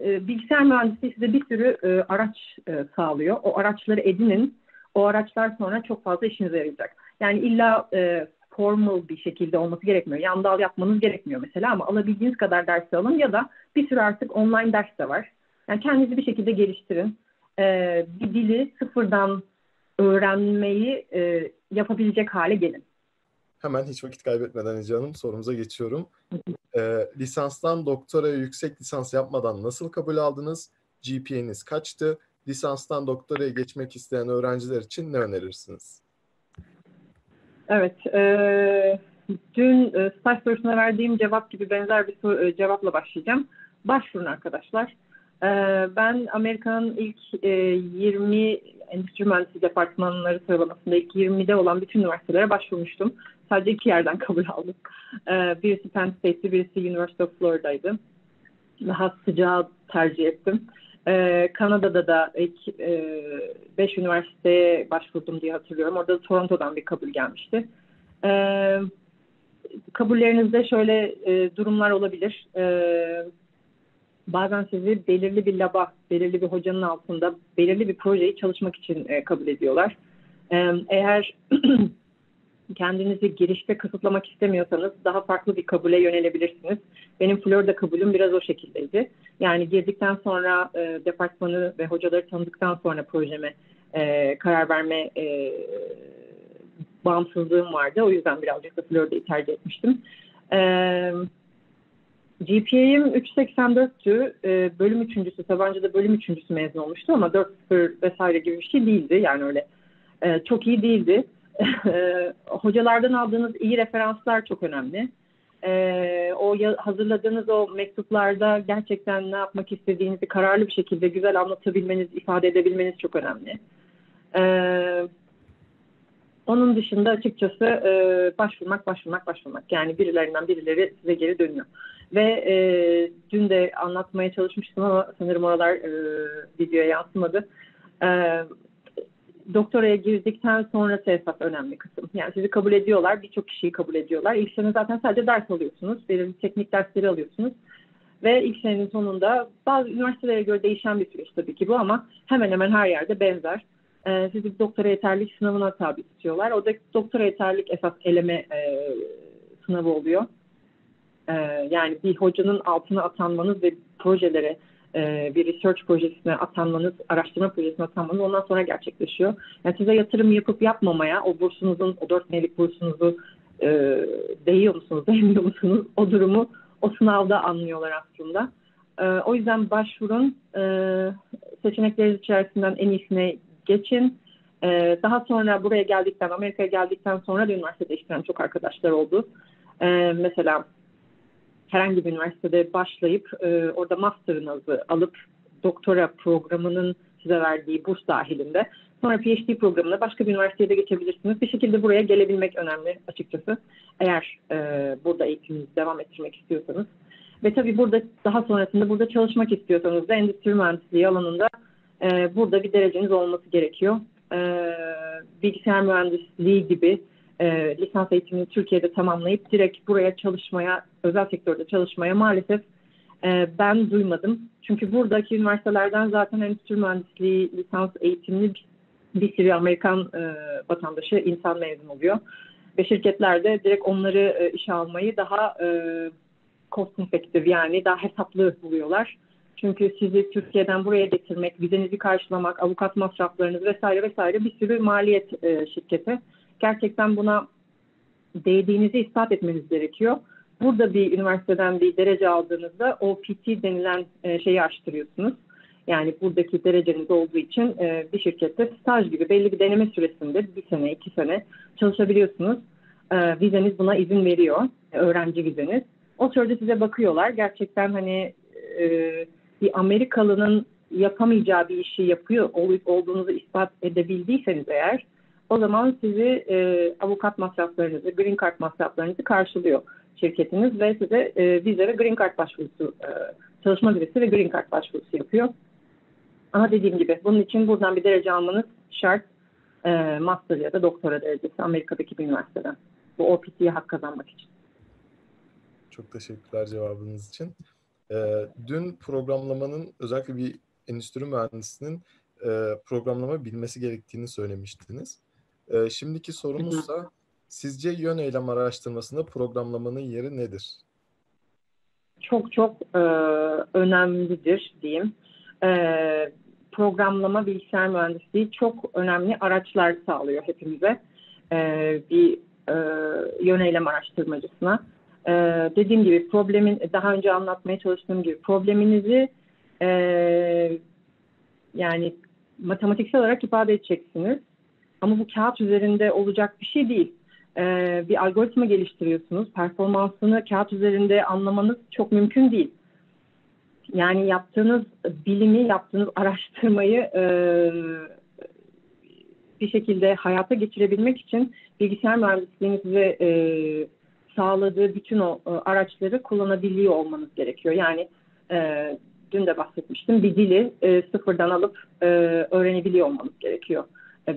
e, bilgisayar mühendisliği size bir sürü e, araç e, sağlıyor. O araçları edinin. O araçlar sonra çok fazla işinize yarayacak. Yani illa e, formal bir şekilde olması gerekmiyor. Yandal yapmanız gerekmiyor mesela, ama alabildiğiniz kadar dersi alın ya da bir sürü artık online ders de var. Yani kendinizi bir şekilde geliştirin. E, bir dili sıfırdan öğrenmeyi e, yapabilecek hale gelin. Hemen hiç vakit kaybetmeden Ece Hanım, sorumuza geçiyorum. E, lisanstan doktoraya yüksek lisans yapmadan nasıl kabul aldınız? G P A'niz kaçtı? Lisanstan doktoraya geçmek isteyen öğrenciler için ne önerirsiniz? Evet, e, dün e, staj sorusuna verdiğim cevap gibi benzer bir soru, e, cevapla başlayacağım. Başvurun arkadaşlar. E, ben Amerika'nın ilk e, yirmi Endüstri Mühendisliği Departmanları sıralamasında ilk yirmide olan bütün üniversitelere başvurmuştum. Sadece iki yerden kabul aldım. Ee, birisi Penn State'di, birisi University of Florida'ydı. Daha sıcağı tercih ettim. Ee, Kanada'da da ilk e, beş üniversiteye başvurdum diye hatırlıyorum. Orada Toronto'dan bir kabul gelmişti. Ee, kabullerinizde şöyle e, durumlar olabilir. Ee, Bazen sizi belirli bir laba, belirli bir hocanın altında, belirli bir projeyi çalışmak için e, kabul ediyorlar. E, eğer kendinizi girişte kısıtlamak istemiyorsanız daha farklı bir kabule yönelebilirsiniz. Benim Florida kabulüm biraz o şekildeydi. Yani girdikten sonra e, departmanı ve hocaları tanıdıktan sonra projeme e, karar verme e, bağımsızlığım vardı. O yüzden birazcık da Florida'yı tercih etmiştim. Evet. G P A'im üç nokta seksen dörttü, ee, bölüm üçüncüsü, Sabancı'da bölüm üçüncüsü mezun olmuştu ama dört nokta sıfır vesaire gibi bir şey değildi. Yani öyle e, çok iyi değildi. Hocalardan aldığınız iyi referanslar çok önemli. E, o hazırladığınız o mektuplarda gerçekten ne yapmak istediğinizi kararlı bir şekilde güzel anlatabilmeniz, ifade edebilmeniz çok önemli. E, onun dışında açıkçası e, başvurmak, başvurmak, başvurmak. Yani birilerinden birileri size geri dönüyor. Ve e, dün de anlatmaya çalışmıştım ama sanırım oralar e, videoya yansımadı. E, doktoraya girdikten sonrası esas önemli kısım. Yani sizi kabul ediyorlar, birçok kişiyi kabul ediyorlar. İlk sene zaten sadece ders alıyorsunuz, belirli teknik dersleri alıyorsunuz. Ve ilk senenin sonunda bazı üniversitelere göre değişen bir süreç tabii ki bu, ama hemen hemen her yerde benzer. E, sizi doktora yeterlilik sınavına tabi tutuyorlar. O da doktora yeterlilik esas eleme e, sınavı oluyor. Yani bir hocanın altına atanmanız ve projelere e, bir research projesine atanmanız, araştırma projesine atanmanız ondan sonra gerçekleşiyor. Yani size yatırım yapıp yapmamaya, o bursunuzun, o dört senelik bursunuzu e, değiyor musunuz, değmiyor musunuz? O durumu o sınavda anlıyorlar aslında. E, o yüzden başvurun, e, seçenekleriniz içerisinden en iyisine geçin. E, daha sonra buraya geldikten, Amerika'ya geldikten sonra da üniversite değiştiren çok arkadaşlar oldu. E, mesela herhangi bir üniversitede başlayıp e, orada master'ınızı alıp doktora programının size verdiği burs dahilinde sonra P H D programına başka bir üniversiteye de geçebilirsiniz. Bir şekilde buraya gelebilmek önemli açıkçası. Eğer e, burada eğitiminizi devam ettirmek istiyorsanız ve tabii burada daha sonrasında burada çalışmak istiyorsanız da endüstri mühendisliği alanında e, burada bir dereceniz olması gerekiyor. E, bilgisayar mühendisliği gibi E, lisans eğitimini Türkiye'de tamamlayıp direkt buraya çalışmaya, özel sektörde çalışmaya maalesef e, ben duymadım. Çünkü buradaki üniversitelerden zaten endüstri mühendisliği lisans eğitimli bir sürü Amerikan e, vatandaşı insan mezun oluyor. Ve şirketler de direkt onları e, işe almayı daha e, cost effective, yani daha hesaplı buluyorlar. Çünkü sizi Türkiye'den buraya getirmek, vizenizi karşılamak, avukat masraflarınız vesaire vesaire bir sürü maliyet e, şirkete. Gerçekten buna değdiğinizi ispat etmeniz gerekiyor. Burada bir üniversiteden bir derece aldığınızda O P T denilen şeyi aştırıyorsunuz. Yani buradaki dereceniz olduğu için bir şirkette staj gibi belli bir deneme süresinde bir sene, iki sene çalışabiliyorsunuz. Vizeniz buna izin veriyor, öğrenci vizeniz. O sırada size bakıyorlar. Gerçekten hani bir Amerikalının yapamayacağı bir işi yapıyor olduğunuzu ispat edebildiyseniz eğer, o zaman sizi e, avukat masraflarınızı, green card masraflarınızı karşılıyor şirketiniz ve size e, vize ve green card başvurusu, e, çalışma vizesi ve green card başvurusu yapıyor. Ama dediğim gibi bunun için buradan bir derece almanız şart, e, master ya da doktora derecesi Amerika'daki bir üniversiteden. Bu O P T'ye hak kazanmak için. Çok teşekkürler cevabınız için. E, dün programlamanın, özellikle bir endüstri mühendisinin e, programlama bilmesi gerektiğini söylemiştiniz. Şimdiki sorumuzsa, sizce yön eylem araştırmasında programlamanın yeri nedir? Çok çok e, önemlidir diyeyim. E, programlama, bilgisayar mühendisliği çok önemli araçlar sağlıyor hepimize. E, bir e, yön eylem araştırmacısına. E, dediğim gibi problemin, daha önce anlatmaya çalıştığım gibi probleminizi e, yani matematiksel olarak ifade edeceksiniz. Ama bu kağıt üzerinde olacak bir şey değil. Ee, bir algoritma geliştiriyorsunuz. Performansını kağıt üzerinde anlamanız çok mümkün değil. Yani yaptığınız bilimi, yaptığınız araştırmayı e, bir şekilde hayata geçirebilmek için bilgisayar mühendisliğinin size e, sağladığı bütün o e, araçları kullanabiliyor olmanız gerekiyor. Yani e, dün de bahsetmiştim, bir dili e, sıfırdan alıp e, öğrenebiliyor olmanız gerekiyor.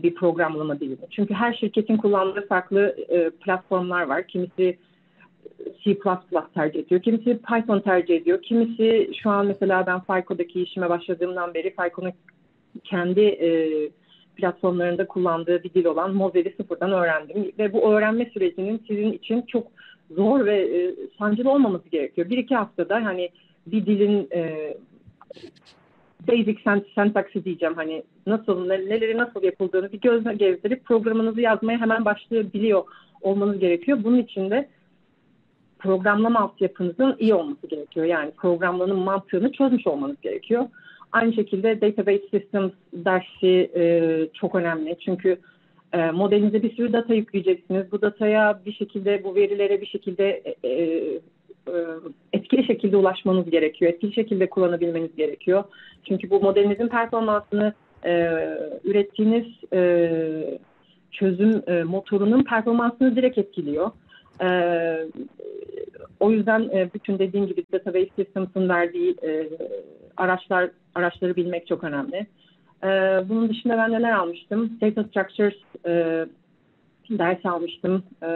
Bir programlama dilini. Çünkü her şirketin kullandığı farklı e, platformlar var. Kimisi C plus plus tercih ediyor, kimisi Python tercih ediyor, kimisi şu an mesela ben Fico'daki işime başladığımdan beri Fico'nun kendi e, platformlarında kullandığı bir dil olan Mozel'i sıfırdan öğrendim. Ve bu öğrenme sürecinin sizin için çok zor ve e, sancılı olmaması gerekiyor. Bir iki haftada hani bir dilin e, basic syntax'ı diyeceğim, hani nasıl, neleri nasıl yapıldığını bir gözle gezdirip programınızı yazmaya hemen başlayabiliyor olmanız gerekiyor. Bunun için de programlama altyapınızın iyi olması gerekiyor. Yani programlamanın mantığını çözmüş olmanız gerekiyor. Aynı şekilde database systems dersi e, çok önemli. Çünkü e, modelinize bir sürü data yükleyeceksiniz. Bu dataya bir şekilde, bu verilere bir şekilde e, e, etkili şekilde ulaşmanız gerekiyor. Etkili şekilde kullanabilmeniz gerekiyor. Çünkü bu modelinizin performansını e, ürettiğiniz e, çözüm e, motorunun performansını direkt etkiliyor. E, o yüzden e, bütün dediğim gibi database systems'ın verdiği e, araçlar araçları bilmek çok önemli. E, bunun dışında ben neler almıştım? Data structures e, ders almıştım, e,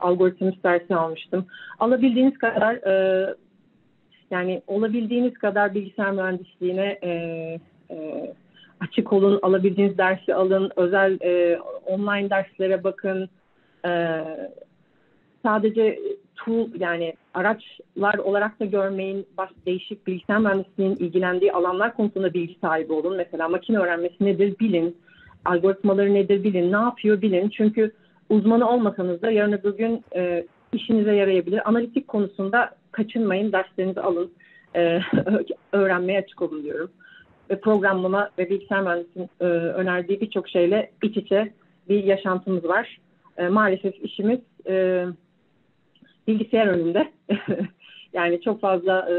algoritmist dersi almıştım. Alabildiğiniz kadar, e, yani olabildiğiniz kadar bilgisayar mühendisliğine e, e, açık olun, alabildiğiniz dersi alın, özel e, online derslere bakın. E, sadece tool, yani araçlar olarak da görmeyin. Değişik bilgisayar mühendisliğinin ilgilendiği alanlar konusunda bilgi sahibi olun. Mesela makine öğrenmesi nedir bilin, algoritmaları nedir bilin, ne yapıyor bilin. Çünkü uzmanı olmasanız da yarın öbür gün e, işinize yarayabilir. Analitik konusunda kaçınmayın, derslerinizi alın, e, öğrenmeye açık olun diyorum. Ve programlama ve bilgisayar mühendisliğinin e, önerdiği birçok şeyle iç içe bir yaşantımız var. E, maalesef işimiz e, bilgisayar önünde. Yani çok fazla e,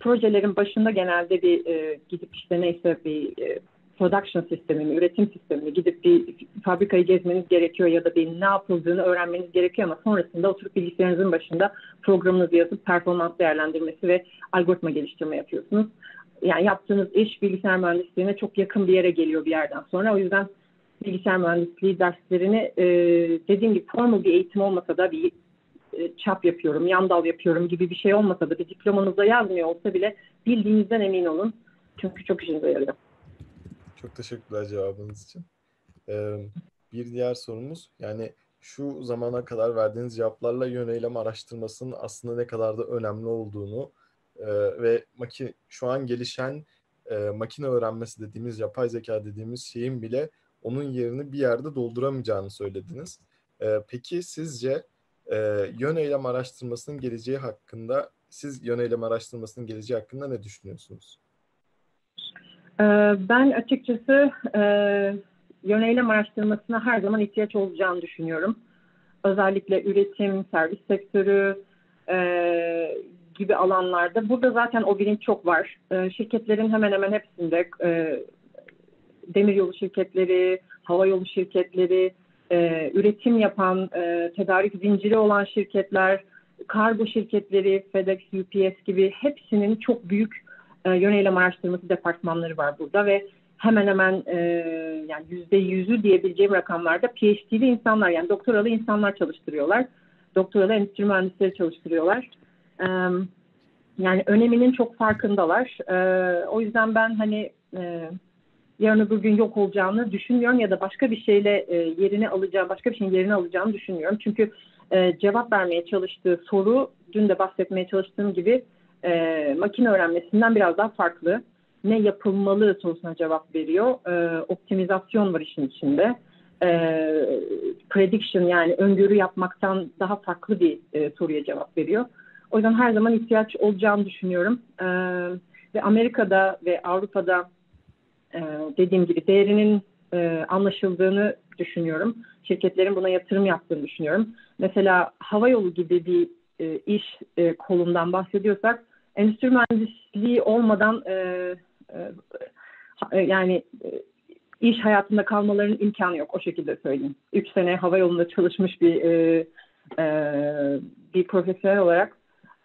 projelerin başında genelde bir e, gidip işte neyse bir e, production sistemini, üretim sistemini gidip bir fabrikayı gezmeniz gerekiyor ya da bir ne yapıldığını öğrenmeniz gerekiyor ama sonrasında oturup bilgisayarınızın başında programınızı yazıp performans değerlendirmesi ve algoritma geliştirme yapıyorsunuz. Yani yaptığınız iş bilgisayar mühendisliğine çok yakın bir yere geliyor bir yerden sonra. O yüzden bilgisayar mühendisliği derslerini e, dediğim gibi formal bir eğitim olmasa da bir e, çap yapıyorum, yan dal yapıyorum gibi bir şey olmasa da bir diplomanızda yazmıyor olsa bile bildiğinizden emin olun. Çünkü çok işinize yarıyor. Çok teşekkürler cevabınız için. Ee, bir diğer sorumuz, yani şu zamana kadar verdiğiniz cevaplarla yön eylem araştırmasının aslında ne kadar da önemli olduğunu e, ve makine, şu an gelişen e, makine öğrenmesi dediğimiz, yapay zeka dediğimiz şeyin bile onun yerini bir yerde dolduramayacağını söylediniz. E, peki sizce e, yön eylem araştırmasının geleceği hakkında, siz yön eylem araştırmasının geleceği hakkında ne düşünüyorsunuz? Ben açıkçası e, yön eylem araştırmasına her zaman ihtiyaç olacağını düşünüyorum. Özellikle üretim, servis sektörü e, gibi alanlarda. Burada zaten o bilinç çok var. E, şirketlerin hemen hemen hepsinde e, demiryolu şirketleri, havayolu şirketleri, e, üretim yapan, e, tedarik zinciri olan şirketler, kargo şirketleri, FedEx, U P S gibi hepsinin çok büyük yön eylem araştırması departmanları var burada ve hemen hemen e, yani yüzde yüzü diyebileceğim rakamlarda P H D'li insanlar, yani doktoralı insanlar çalıştırıyorlar. Doktoralı endüstri mühendisleri çalıştırıyorlar. E, yani öneminin çok farkındalar. E, o yüzden ben hani e, yarın öbür gün yok olacağını düşünmüyorum ya da başka bir şeyle e, yerini alacağı, başka bir şeyin yerini alacağını düşünmüyorum. Çünkü e, cevap vermeye çalıştığı soru, dün de bahsetmeye çalıştığım gibi, E, makine öğrenmesinden biraz daha farklı. Ne yapılmalı sorusuna cevap veriyor. E, optimizasyon var işin içinde. E, prediction, yani öngörü yapmaktan daha farklı bir e, soruya cevap veriyor. O yüzden her zaman ihtiyaç olacağını düşünüyorum. E, ve Amerika'da ve Avrupa'da e, dediğim gibi değerinin e, anlaşıldığını düşünüyorum. Şirketlerin buna yatırım yaptığını düşünüyorum. Mesela havayolu gibi bir e, iş e, kolundan bahsediyorsak, endüstri mühendisliği olmadan e, e, yani e, iş hayatında kalmaların imkanı yok. O şekilde söyleyeyim. Üç sene havayolunda çalışmış bir e, e, bir profesyonel olarak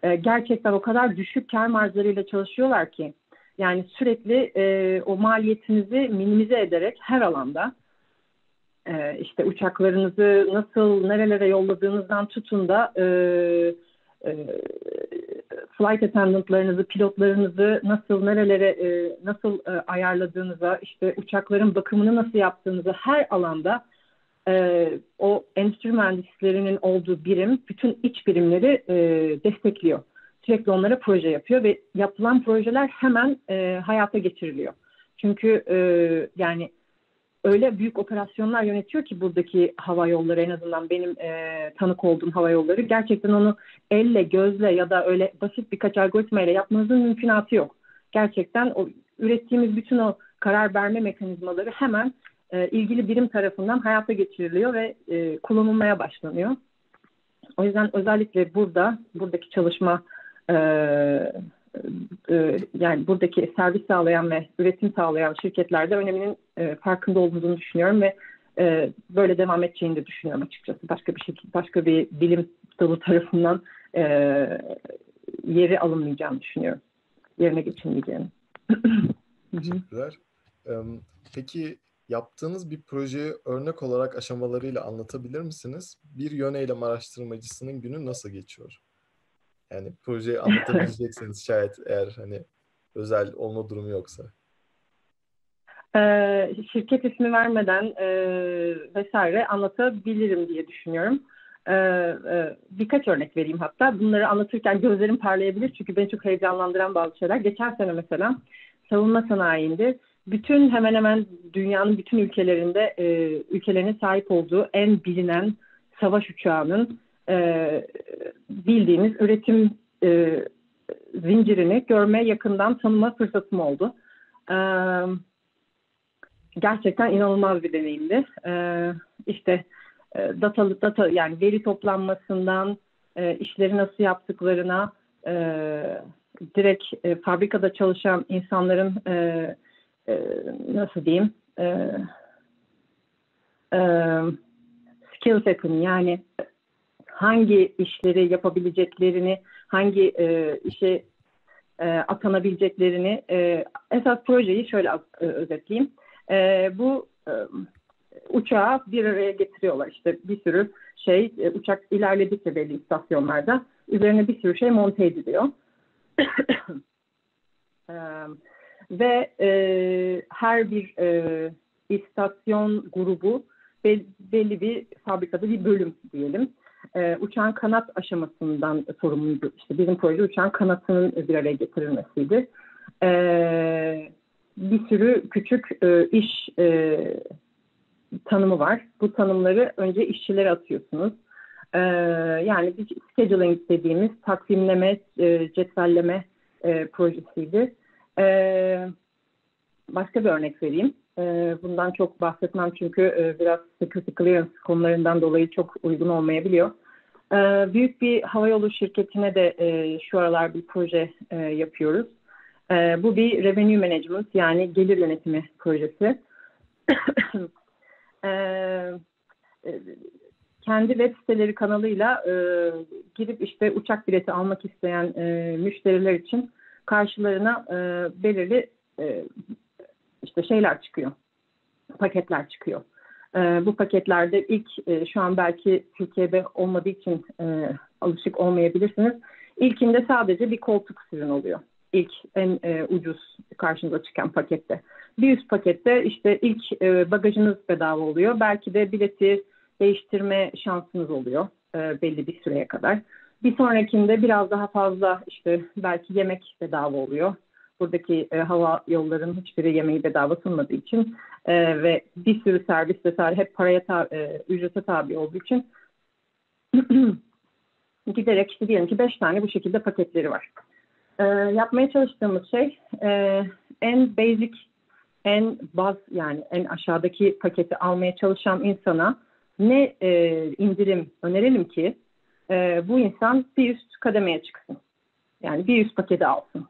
e, gerçekten o kadar düşük kar marjlarıyla çalışıyorlar ki, yani sürekli e, o maliyetinizi minimize ederek her alanda e, işte uçaklarınızı nasıl nerelere yolladığınızdan tutun da e, e, flight attendantlarınızı, pilotlarınızı nasıl nerelere e, nasıl e, ayarladığınıza, işte uçakların bakımını nasıl yaptığınızı, her alanda e, o endüstri mühendislerinin olduğu birim bütün iç birimleri e, destekliyor. Sürekli onlara proje yapıyor ve yapılan projeler hemen e, hayata geçiriliyor. Çünkü e, yani öyle büyük operasyonlar yönetiyor ki buradaki hava yolları, en azından benim e, tanık olduğum hava yolları, gerçekten onu elle, gözle ya da öyle basit birkaç algoritma ile yapmanızın mümkünatı yok. Gerçekten o ürettiğimiz bütün o karar verme mekanizmaları hemen e, ilgili birim tarafından hayata geçiriliyor ve e, kullanılmaya başlanıyor. O yüzden özellikle burada, buradaki çalışma e, yani buradaki servis sağlayan ve üretim sağlayan şirketlerde öneminin farkında olduğunu düşünüyorum ve böyle devam edeceğini de düşünüyorum açıkçası. Başka bir şekilde, başka bir bilim dalı tarafından yeri alınmayacağını düşünüyorum. Yerine geçilmeyeceğini. Teşekkürler. Peki yaptığınız bir projeyi örnek olarak aşamalarıyla anlatabilir misiniz? Bir yön eylem araştırmacısının günü nasıl geçiyor? Yani projeyi anlatabileceksiniz şayet, eğer hani özel olma durumu yoksa. Ee, şirket ismi vermeden e, vesaire anlatabilirim diye düşünüyorum. Ee, e, birkaç örnek vereyim hatta. Bunları anlatırken gözlerim parlayabilir çünkü beni çok heyecanlandıran bazı şeyler. Geçen sene mesela savunma sanayinde bütün hemen hemen dünyanın bütün ülkelerinde e, ülkelerine sahip olduğu en bilinen savaş uçağının e, bildiğimiz üretim e, zincirini görme, yakından tanıma fırsatım oldu. E, gerçekten inanılmaz bir deneyimdi. E, işte datalı data yani veri toplanmasından e, işleri nasıl yaptıklarına e, direkt e, fabrikada çalışan insanların e, e, nasıl diyeyim e, e, skill set'in yani hangi işleri yapabileceklerini, hangi e, işe e, atanabileceklerini e, esas projeyi şöyle e, özetleyeyim. E, bu e, uçağı bir araya getiriyorlar, işte bir sürü şey, uçak ilerledikçe belli istasyonlarda üzerine bir sürü şey monte ediliyor ee, ve e, her bir e, istasyon grubu belli, belli bir fabrikada bir bölüm diyelim, e, uçağın kanat aşamasından sorumluydu. İşte bizim proje uçağın kanatının bir araya getirilmesiydi. E, bir sürü küçük e, iş e, tanımı var. Bu tanımları önce işçilere atıyorsunuz. Ee, yani bir scheduling dediğimiz takvimleme, e, cetvelleme e, projesiydi. Ee, başka bir örnek vereyim. Ee, bundan çok bahsetmem çünkü e, biraz security clearance konularından dolayı çok uygun olmayabiliyor. Ee, büyük bir havayolu şirketine de e, şu aralar bir proje e, yapıyoruz. E, bu bir revenue management yani gelir yönetimi projesi. Ee, kendi web siteleri kanalıyla e, girip işte uçak bileti almak isteyen e, müşteriler için karşılarına e, belirli e, işte şeyler çıkıyor, paketler çıkıyor. E, bu paketlerde ilk e, şu an belki Türkiye'de olmadığı için e, alışık olmayabilirsiniz. İlkinde sadece bir koltuk sizin oluyor. İlk en e, ucuz karşınıza çıkan pakette. Bir üst pakette işte ilk e, bagajınız bedava oluyor. Belki de bileti değiştirme şansınız oluyor e, belli bir süreye kadar. Bir sonrakinde biraz daha fazla işte belki yemek bedava oluyor. Buradaki e, hava yollarının hiçbiri yemeği bedava sunmadığı için e, ve bir sürü servis vesaire hep paraya ta, e, ücrete tabi olduğu için giderek işte diyelim ki beş tane bu şekilde paketleri var. E, yapmaya çalıştığımız şey e, en basic, en baz yani en aşağıdaki paketi almaya çalışan insana ne e, indirim önerelim ki e, bu insan bir üst kademeye çıksın. Yani bir üst paketi alsın.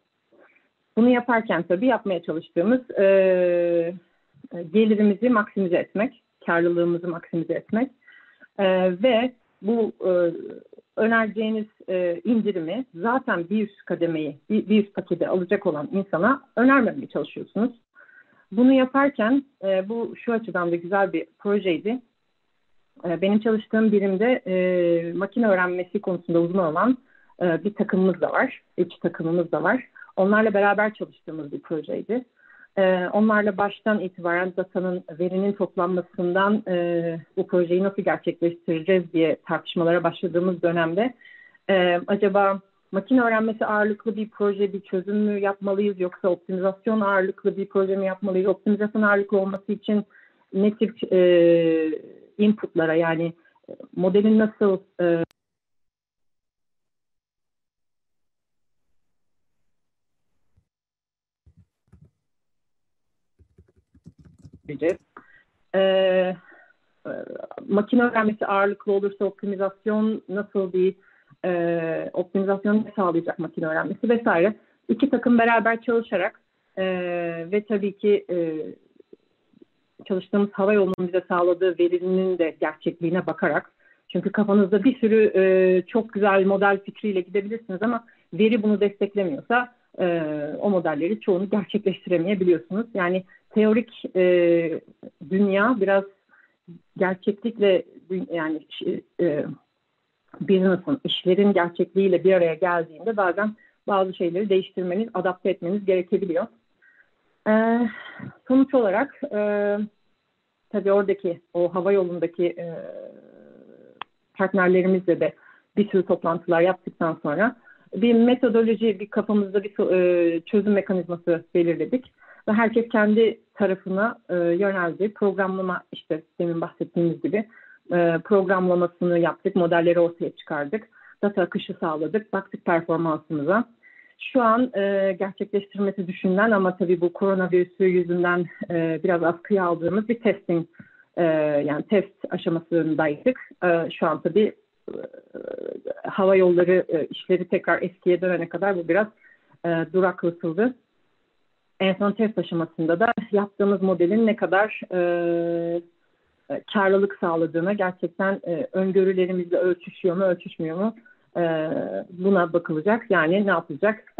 Bunu yaparken tabii yapmaya çalıştığımız e, gelirimizi maksimize etmek, karlılığımızı maksimize etmek e, ve bu e, önereceğiniz e, indirimi zaten bir üst kademeyi, bir, bir üst paketi alacak olan insana önermemeye çalışıyorsunuz. Bunu yaparken e, bu şu açıdan da güzel bir projeydi. E, benim çalıştığım birimde e, makine öğrenmesi konusunda uzman olan e, bir takımımız da var. İki takımımız da var. Onlarla beraber çalıştığımız bir projeydi. E, onlarla baştan itibaren datanın, verinin toplanmasından e, bu projeyi nasıl gerçekleştireceğiz diye tartışmalara başladığımız dönemde e, acaba makine öğrenmesi ağırlıklı bir proje, bir çözüm mü yapmalıyız yoksa optimizasyon ağırlıklı bir proje mi yapmalıyız? Optimizasyon ağırlıklı olması için ne tip e, inputlara yani modelin nasıl e, e, makine öğrenmesi ağırlıklı olursa optimizasyon nasıl bir Ee, optimizasyonu sağlayacak makine öğrenmesi vesaire. İki takım beraber çalışarak e, ve tabii ki e, çalıştığımız hava yolunun bize sağladığı verinin de gerçekliğine bakarak, çünkü kafanızda bir sürü e, çok güzel model fikriyle gidebilirsiniz ama veri bunu desteklemiyorsa e, o modelleri çoğunu gerçekleştiremeyebiliyorsunuz. Yani teorik e, dünya biraz gerçeklikle yani e, business'ın, işlerin gerçekliğiyle bir araya geldiğinde bazen bazı şeyleri değiştirmeniz, adapte etmeniz gerekebiliyor. Ee, sonuç olarak e, tabii oradaki o hava yolundaki e, partnerlerimizle de bir sürü toplantılar yaptıktan sonra bir metodoloji, bir kafamızda bir çözüm mekanizması belirledik. Ve herkes kendi tarafına yöneldi. Programlama, işte demin bahsettiğimiz gibi programlamasını yaptık, modelleri ortaya çıkardık, data akışı sağladık, baktık performansımıza. Şu an e, gerçekleştirmesi düşünülen ama tabii bu koronavirüsü yüzünden e, biraz askıya aldığımız bir testing, e, yani test aşamasındaydık. E, şu an tabii e, hava yolları e, işleri tekrar eskiye dönene kadar bu biraz e, duraklatıldı. En son test aşamasında da yaptığımız modelin ne kadar e, karlılık sağladığına, gerçekten e, öngörülerimizle ölçüşüyor mu, ölçüşmüyor mu? Buna bakılacak. Yani ne yapılacak?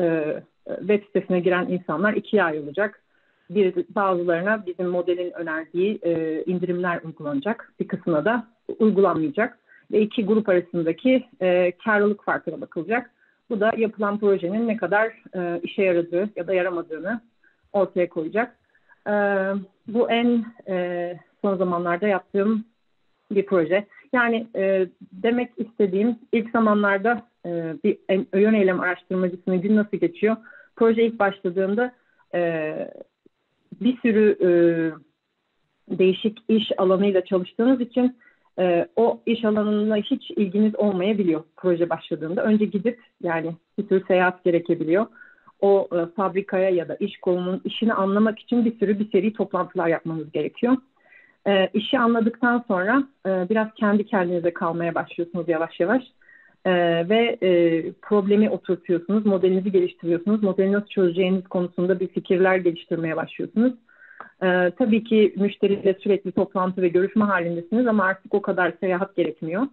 Web sitesine giren insanlar ikiye ayrılacak. Bir, bazılarına bizim modelin önerdiği indirimler uygulanacak. Bir kısmına da uygulanmayacak. Ve iki grup arasındaki karlılık farkına bakılacak. Bu da yapılan projenin ne kadar işe yaradığı ya da yaramadığını ortaya koyacak. Bu en son zamanlarda yaptığım bir proje. Yani e, demek istediğim, ilk zamanlarda e, bir yön eylem araştırmacısının gün nasıl geçiyor? Proje ilk başladığında e, bir sürü e, değişik iş alanıyla çalıştığınız için e, o iş alanına hiç ilginiz olmayabiliyor proje başladığında. Önce gidip, yani bir sürü seyahat gerekebiliyor. O e, fabrikaya ya da iş kolunun işini anlamak için bir sürü bir seri toplantılar yapmanız gerekiyor. E, işi anladıktan sonra e, biraz kendi kendinize kalmaya başlıyorsunuz yavaş yavaş e, ve e, problemi oturtuyorsunuz, modelinizi geliştiriyorsunuz, modeli nasıl çözeceğiniz konusunda bir fikirler geliştirmeye başlıyorsunuz. E, tabii ki müşteriyle sürekli toplantı ve görüşme halindesiniz ama artık o kadar seyahat gerekmiyor.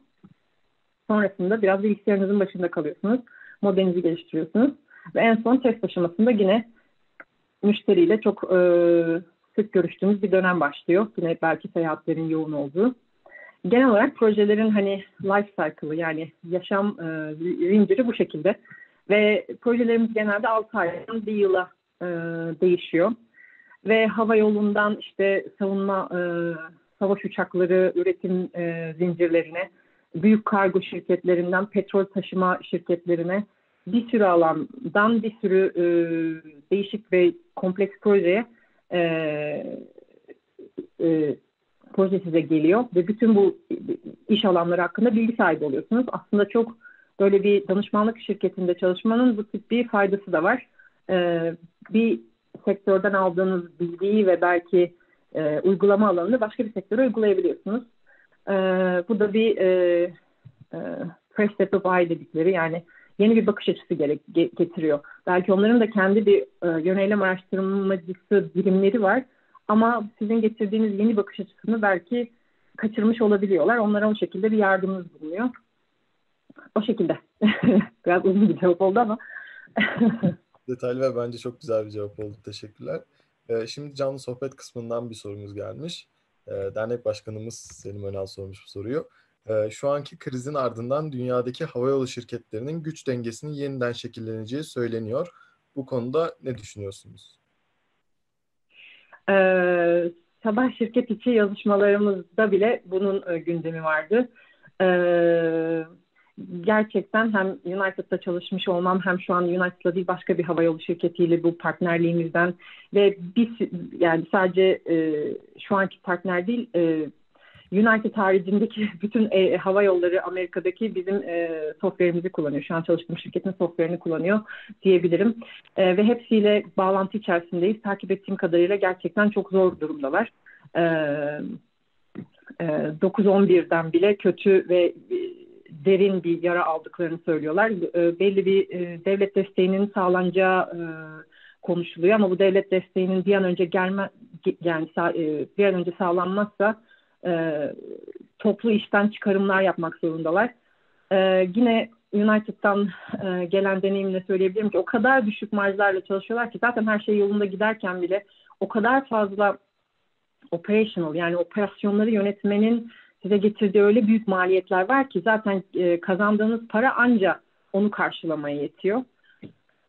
Sonrasında biraz bilgisayarınızın başında kalıyorsunuz, modelinizi geliştiriyorsunuz ve en son test aşamasında yine müşteriyle çok... E, sık görüştüğümüz bir dönem başlıyor. Yine belki seyahatlerin yoğun olduğu. Genel olarak projelerin hani life cycle'ı, yani yaşam e, zinciri bu şekilde. Ve projelerimiz genelde altı aydan bir yıla e, değişiyor. Ve hava yolundan işte savunma, e, savaş uçakları, üretim e, zincirlerine, büyük kargo şirketlerinden petrol taşıma şirketlerine, bir sürü alandan bir sürü e, değişik ve kompleks projeye E, e, proje size geliyor ve bütün bu iş alanları hakkında bilgi sahibi oluyorsunuz. Aslında çok böyle bir danışmanlık şirketinde çalışmanın bu tip bir faydası da var. E, bir sektörden aldığınız bilgiyi ve belki e, uygulama alanını başka bir sektöre uygulayabiliyorsunuz. E, bu da bir e, e, fresh step of eye dedikleri, yani yeni bir bakış açısı getiriyor. Belki onların da kendi bir e, yön eylem araştırmacısı birimleri var. Ama sizin getirdiğiniz yeni bakış açısını belki kaçırmış olabiliyorlar. Onlara o şekilde bir yardımınız bulunuyor. O şekilde. Biraz uzun bir cevap oldu ama. Detaylı ve bence çok güzel bir cevap oldu. Teşekkürler. Ee, şimdi canlı sohbet kısmından bir sorumuz gelmiş. Ee, dernek başkanımız Selim Önal sormuş bu soruyu. Şu anki krizin ardından dünyadaki havayolu şirketlerinin güç dengesinin yeniden şekilleneceği söyleniyor. Bu konuda ne düşünüyorsunuz? Ee, sabah şirket içi yazışmalarımızda bile bunun e, gündemi vardı. Ee, gerçekten hem United'da çalışmış olmam, hem şu an United'da değil başka bir havayolu şirketiyle bu partnerliğimizden ve biz, yani sadece e, şu anki partner değil, e, United haricindeki bütün e, hava yolları Amerika'daki bizim e, software'imizi kullanıyor. Şu an çalıştığım şirketin software'ini kullanıyor diyebilirim. E, ve hepsiyle bağlantı içerisindeyiz. Takip ettiğim kadarıyla gerçekten çok zor durumdalar. E, e, dokuz on birden bile kötü ve derin bir yara aldıklarını söylüyorlar. E, belli bir e, devlet desteğinin sağlanacağı e, konuşuluyor ama bu devlet desteğinin bir an önce gelme, yani e, bir an önce sağlanmazsa E, toplu işten çıkarımlar yapmak zorundalar. E, yine United'dan e, gelen deneyimle söyleyebilirim ki o kadar düşük marjlarla çalışıyorlar ki zaten her şey yolunda giderken bile o kadar fazla operational, yani operasyonları yönetmenin size getirdiği öyle büyük maliyetler var ki zaten e, kazandığınız para ancak onu karşılamaya yetiyor.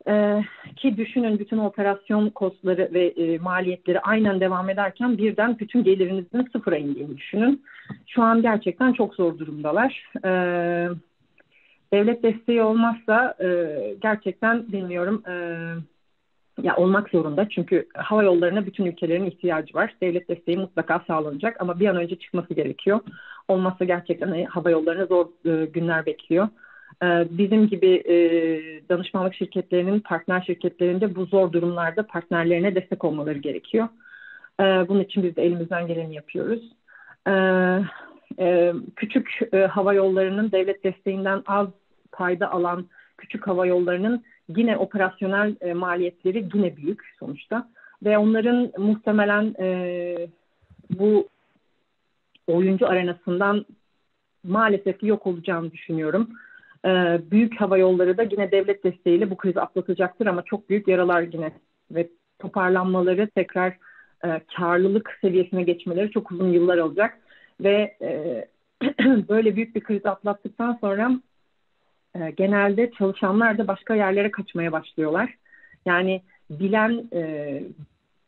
Ee, ki düşünün bütün operasyon kostları ve e, maliyetleri aynen devam ederken birden bütün gelirinizin sıfıra indiğini düşünün. Şu an gerçekten çok zor durumdalar. Ee, devlet desteği olmazsa e, gerçekten bilmiyorum e, ya olmak zorunda. Çünkü hava yollarına bütün ülkelerin ihtiyacı var. Devlet desteği mutlaka sağlanacak ama bir an önce çıkması gerekiyor. Olmazsa gerçekten e, hava yollarına zor e, günler bekliyor. Bizim gibi danışmanlık şirketlerinin, partner şirketlerinde bu zor durumlarda partnerlerine destek olmaları gerekiyor. Bunun için biz de elimizden geleni yapıyoruz. Küçük hava yollarının devlet desteğinden az payda alan küçük hava yollarının yine operasyonel maliyetleri yine büyük sonuçta. Ve onların muhtemelen bu oyuncu arenasından maalesef yok olacağını düşünüyorum. Büyük hava yolları da yine devlet desteğiyle bu krizi atlatacaktır ama çok büyük yaralar yine ve toparlanmaları tekrar e, karlılık seviyesine geçmeleri çok uzun yıllar alacak ve e, böyle büyük bir kriz atlattıktan sonra e, genelde çalışanlar da başka yerlere kaçmaya başlıyorlar. Yani bilen e,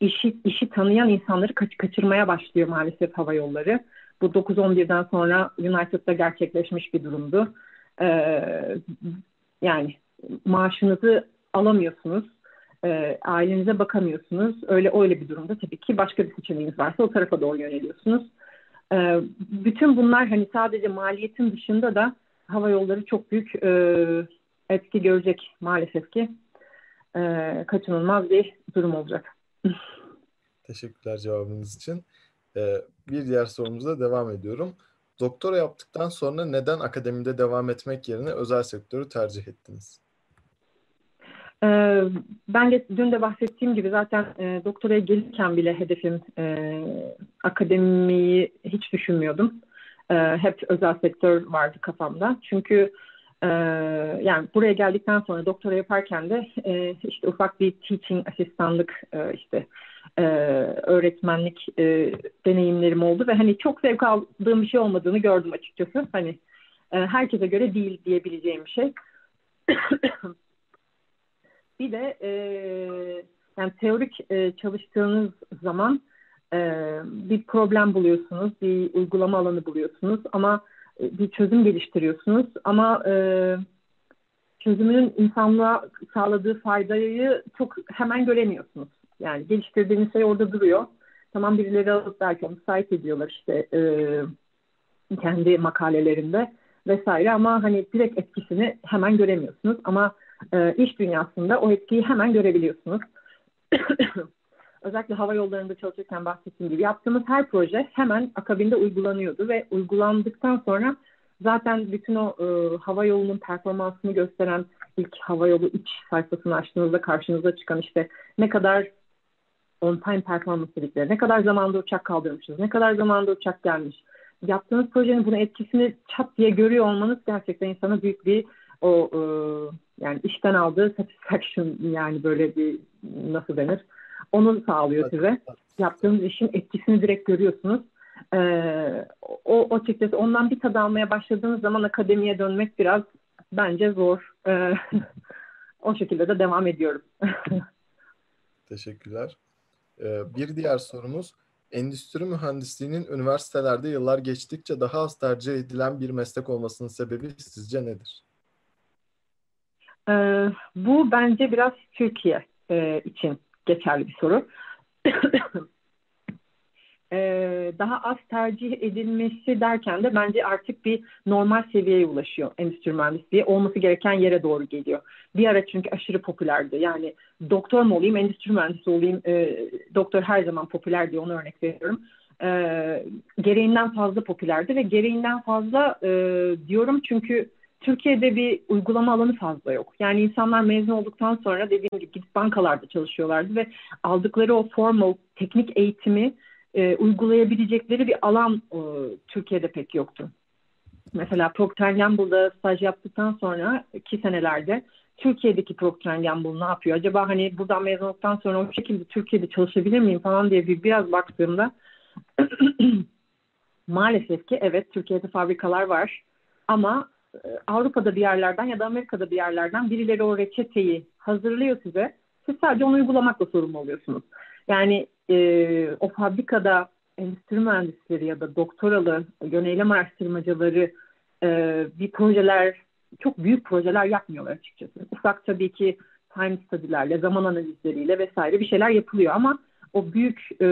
işi işi tanıyan insanları kaç, kaçırmaya başlıyor maalesef hava yolları. Bu dokuz on birden sonra United'da gerçekleşmiş bir durumdu. Ee, yani maaşınızı alamıyorsunuz, e, ailenize bakamıyorsunuz. Öyle öyle bir durumda tabii ki başka bir seçeneğiniz varsa o tarafa doğru yöneliyorsunuz. Ee, bütün bunlar hani sadece maliyetin dışında da hava yolları çok büyük e, etki görecek maalesef ki e, kaçınılmaz bir durum olacak. Teşekkürler cevabınız için. Ee, bir diğer sorumuza devam ediyorum. Doktora yaptıktan sonra neden akademide devam etmek yerine özel sektörü tercih ettiniz? Ee, ben de, dün de bahsettiğim gibi zaten e, doktoraya gelirken bile hedefim e, akademiyi hiç düşünmüyordum. E, hep özel sektör vardı kafamda. Çünkü e, yani buraya geldikten sonra doktora yaparken de e, işte ufak bir teaching asistanlık e, işte. Ee, öğretmenlik e, deneyimlerim oldu ve hani çok zevk aldığım bir şey olmadığını gördüm açıkçası. Hani e, herkese göre değil diyebileceğim bir şey. Bir de e, yani teorik e, çalıştığınız zaman e, bir problem buluyorsunuz, bir uygulama alanı buluyorsunuz ama e, bir çözüm geliştiriyorsunuz ama e, çözümünün insanlığa sağladığı faydayı çok hemen göremiyorsunuz. Yani geliştirdiğiniz şey orada duruyor. Tamam birileri alıp belki onu sahip ediyorlar işte e, kendi makalelerinde vesaire ama hani direkt etkisini hemen göremiyorsunuz. Ama e, iş dünyasında o etkiyi hemen görebiliyorsunuz. Özellikle hava yollarında çalışırken bahsettiğim gibi yaptığımız her proje hemen akabinde uygulanıyordu ve uygulandıktan sonra zaten bütün o e, hava yolunun performansını gösteren ilk hava yolu iç sayfasını açtığınızda karşınıza çıkan işte ne kadar on time performans dedikleri, ne kadar zamanda uçak kaldırmışız, ne kadar zamanda uçak gelmiş. Yaptığınız projenin bunun etkisini çat diye görüyor olmanız gerçekten insana büyük bir o e, yani işten aldığı satisfaction yani böyle bir nasıl denir onu sağlıyor size. Yaptığınız işin etkisini direkt görüyorsunuz. Ee, o açıkçası ondan bir tad almaya başladığınız zaman akademiye dönmek biraz bence zor. Ee, o şekilde de devam ediyorum. Teşekkürler. Ee, bir diğer sorumuz, endüstri mühendisliğinin üniversitelerde yıllar geçtikçe daha az tercih edilen bir meslek olmasının sebebi sizce nedir? Ee, bu bence biraz Türkiye e, için geçerli bir soru. Daha az tercih edilmesi derken de bence artık bir normal seviyeye ulaşıyor endüstri mühendisliği. Olması gereken yere doğru geliyor. Bir ara çünkü aşırı popülerdi. Yani doktor mu olayım, endüstri mühendisi olayım, e, doktor her zaman popüler diye onu örnek veriyorum. E, gereğinden fazla popülerdi ve gereğinden fazla e, diyorum çünkü Türkiye'de bir uygulama alanı fazla yok. Yani insanlar mezun olduktan sonra dediğim gibi gidip bankalarda çalışıyorlardı ve aldıkları o formal teknik eğitimi E, uygulayabilecekleri bir alan e, Türkiye'de pek yoktu. Mesela Procter Gamble'da staj yaptıktan sonra iki senelerde Türkiye'deki Procter Gamble ne yapıyor? Acaba hani buradan mezun olduktan sonra o şekilde Türkiye'de çalışabilir miyim falan diye bir biraz baktığımda maalesef ki evet Türkiye'de fabrikalar var ama Avrupa'da bir yerlerden ya da Amerika'da bir yerlerden birileri o reçeteyi hazırlıyor size. Siz sadece onu uygulamakla sorumlu oluyorsunuz. Yani e, o fabrikada endüstri mühendisleri ya da doktoralı yönelim araştırmacıları e, bir projeler, çok büyük projeler yapmıyorlar açıkçası. Ufak tabii ki time study'lerle, zaman analizleriyle vesaire bir şeyler yapılıyor ama o büyük e,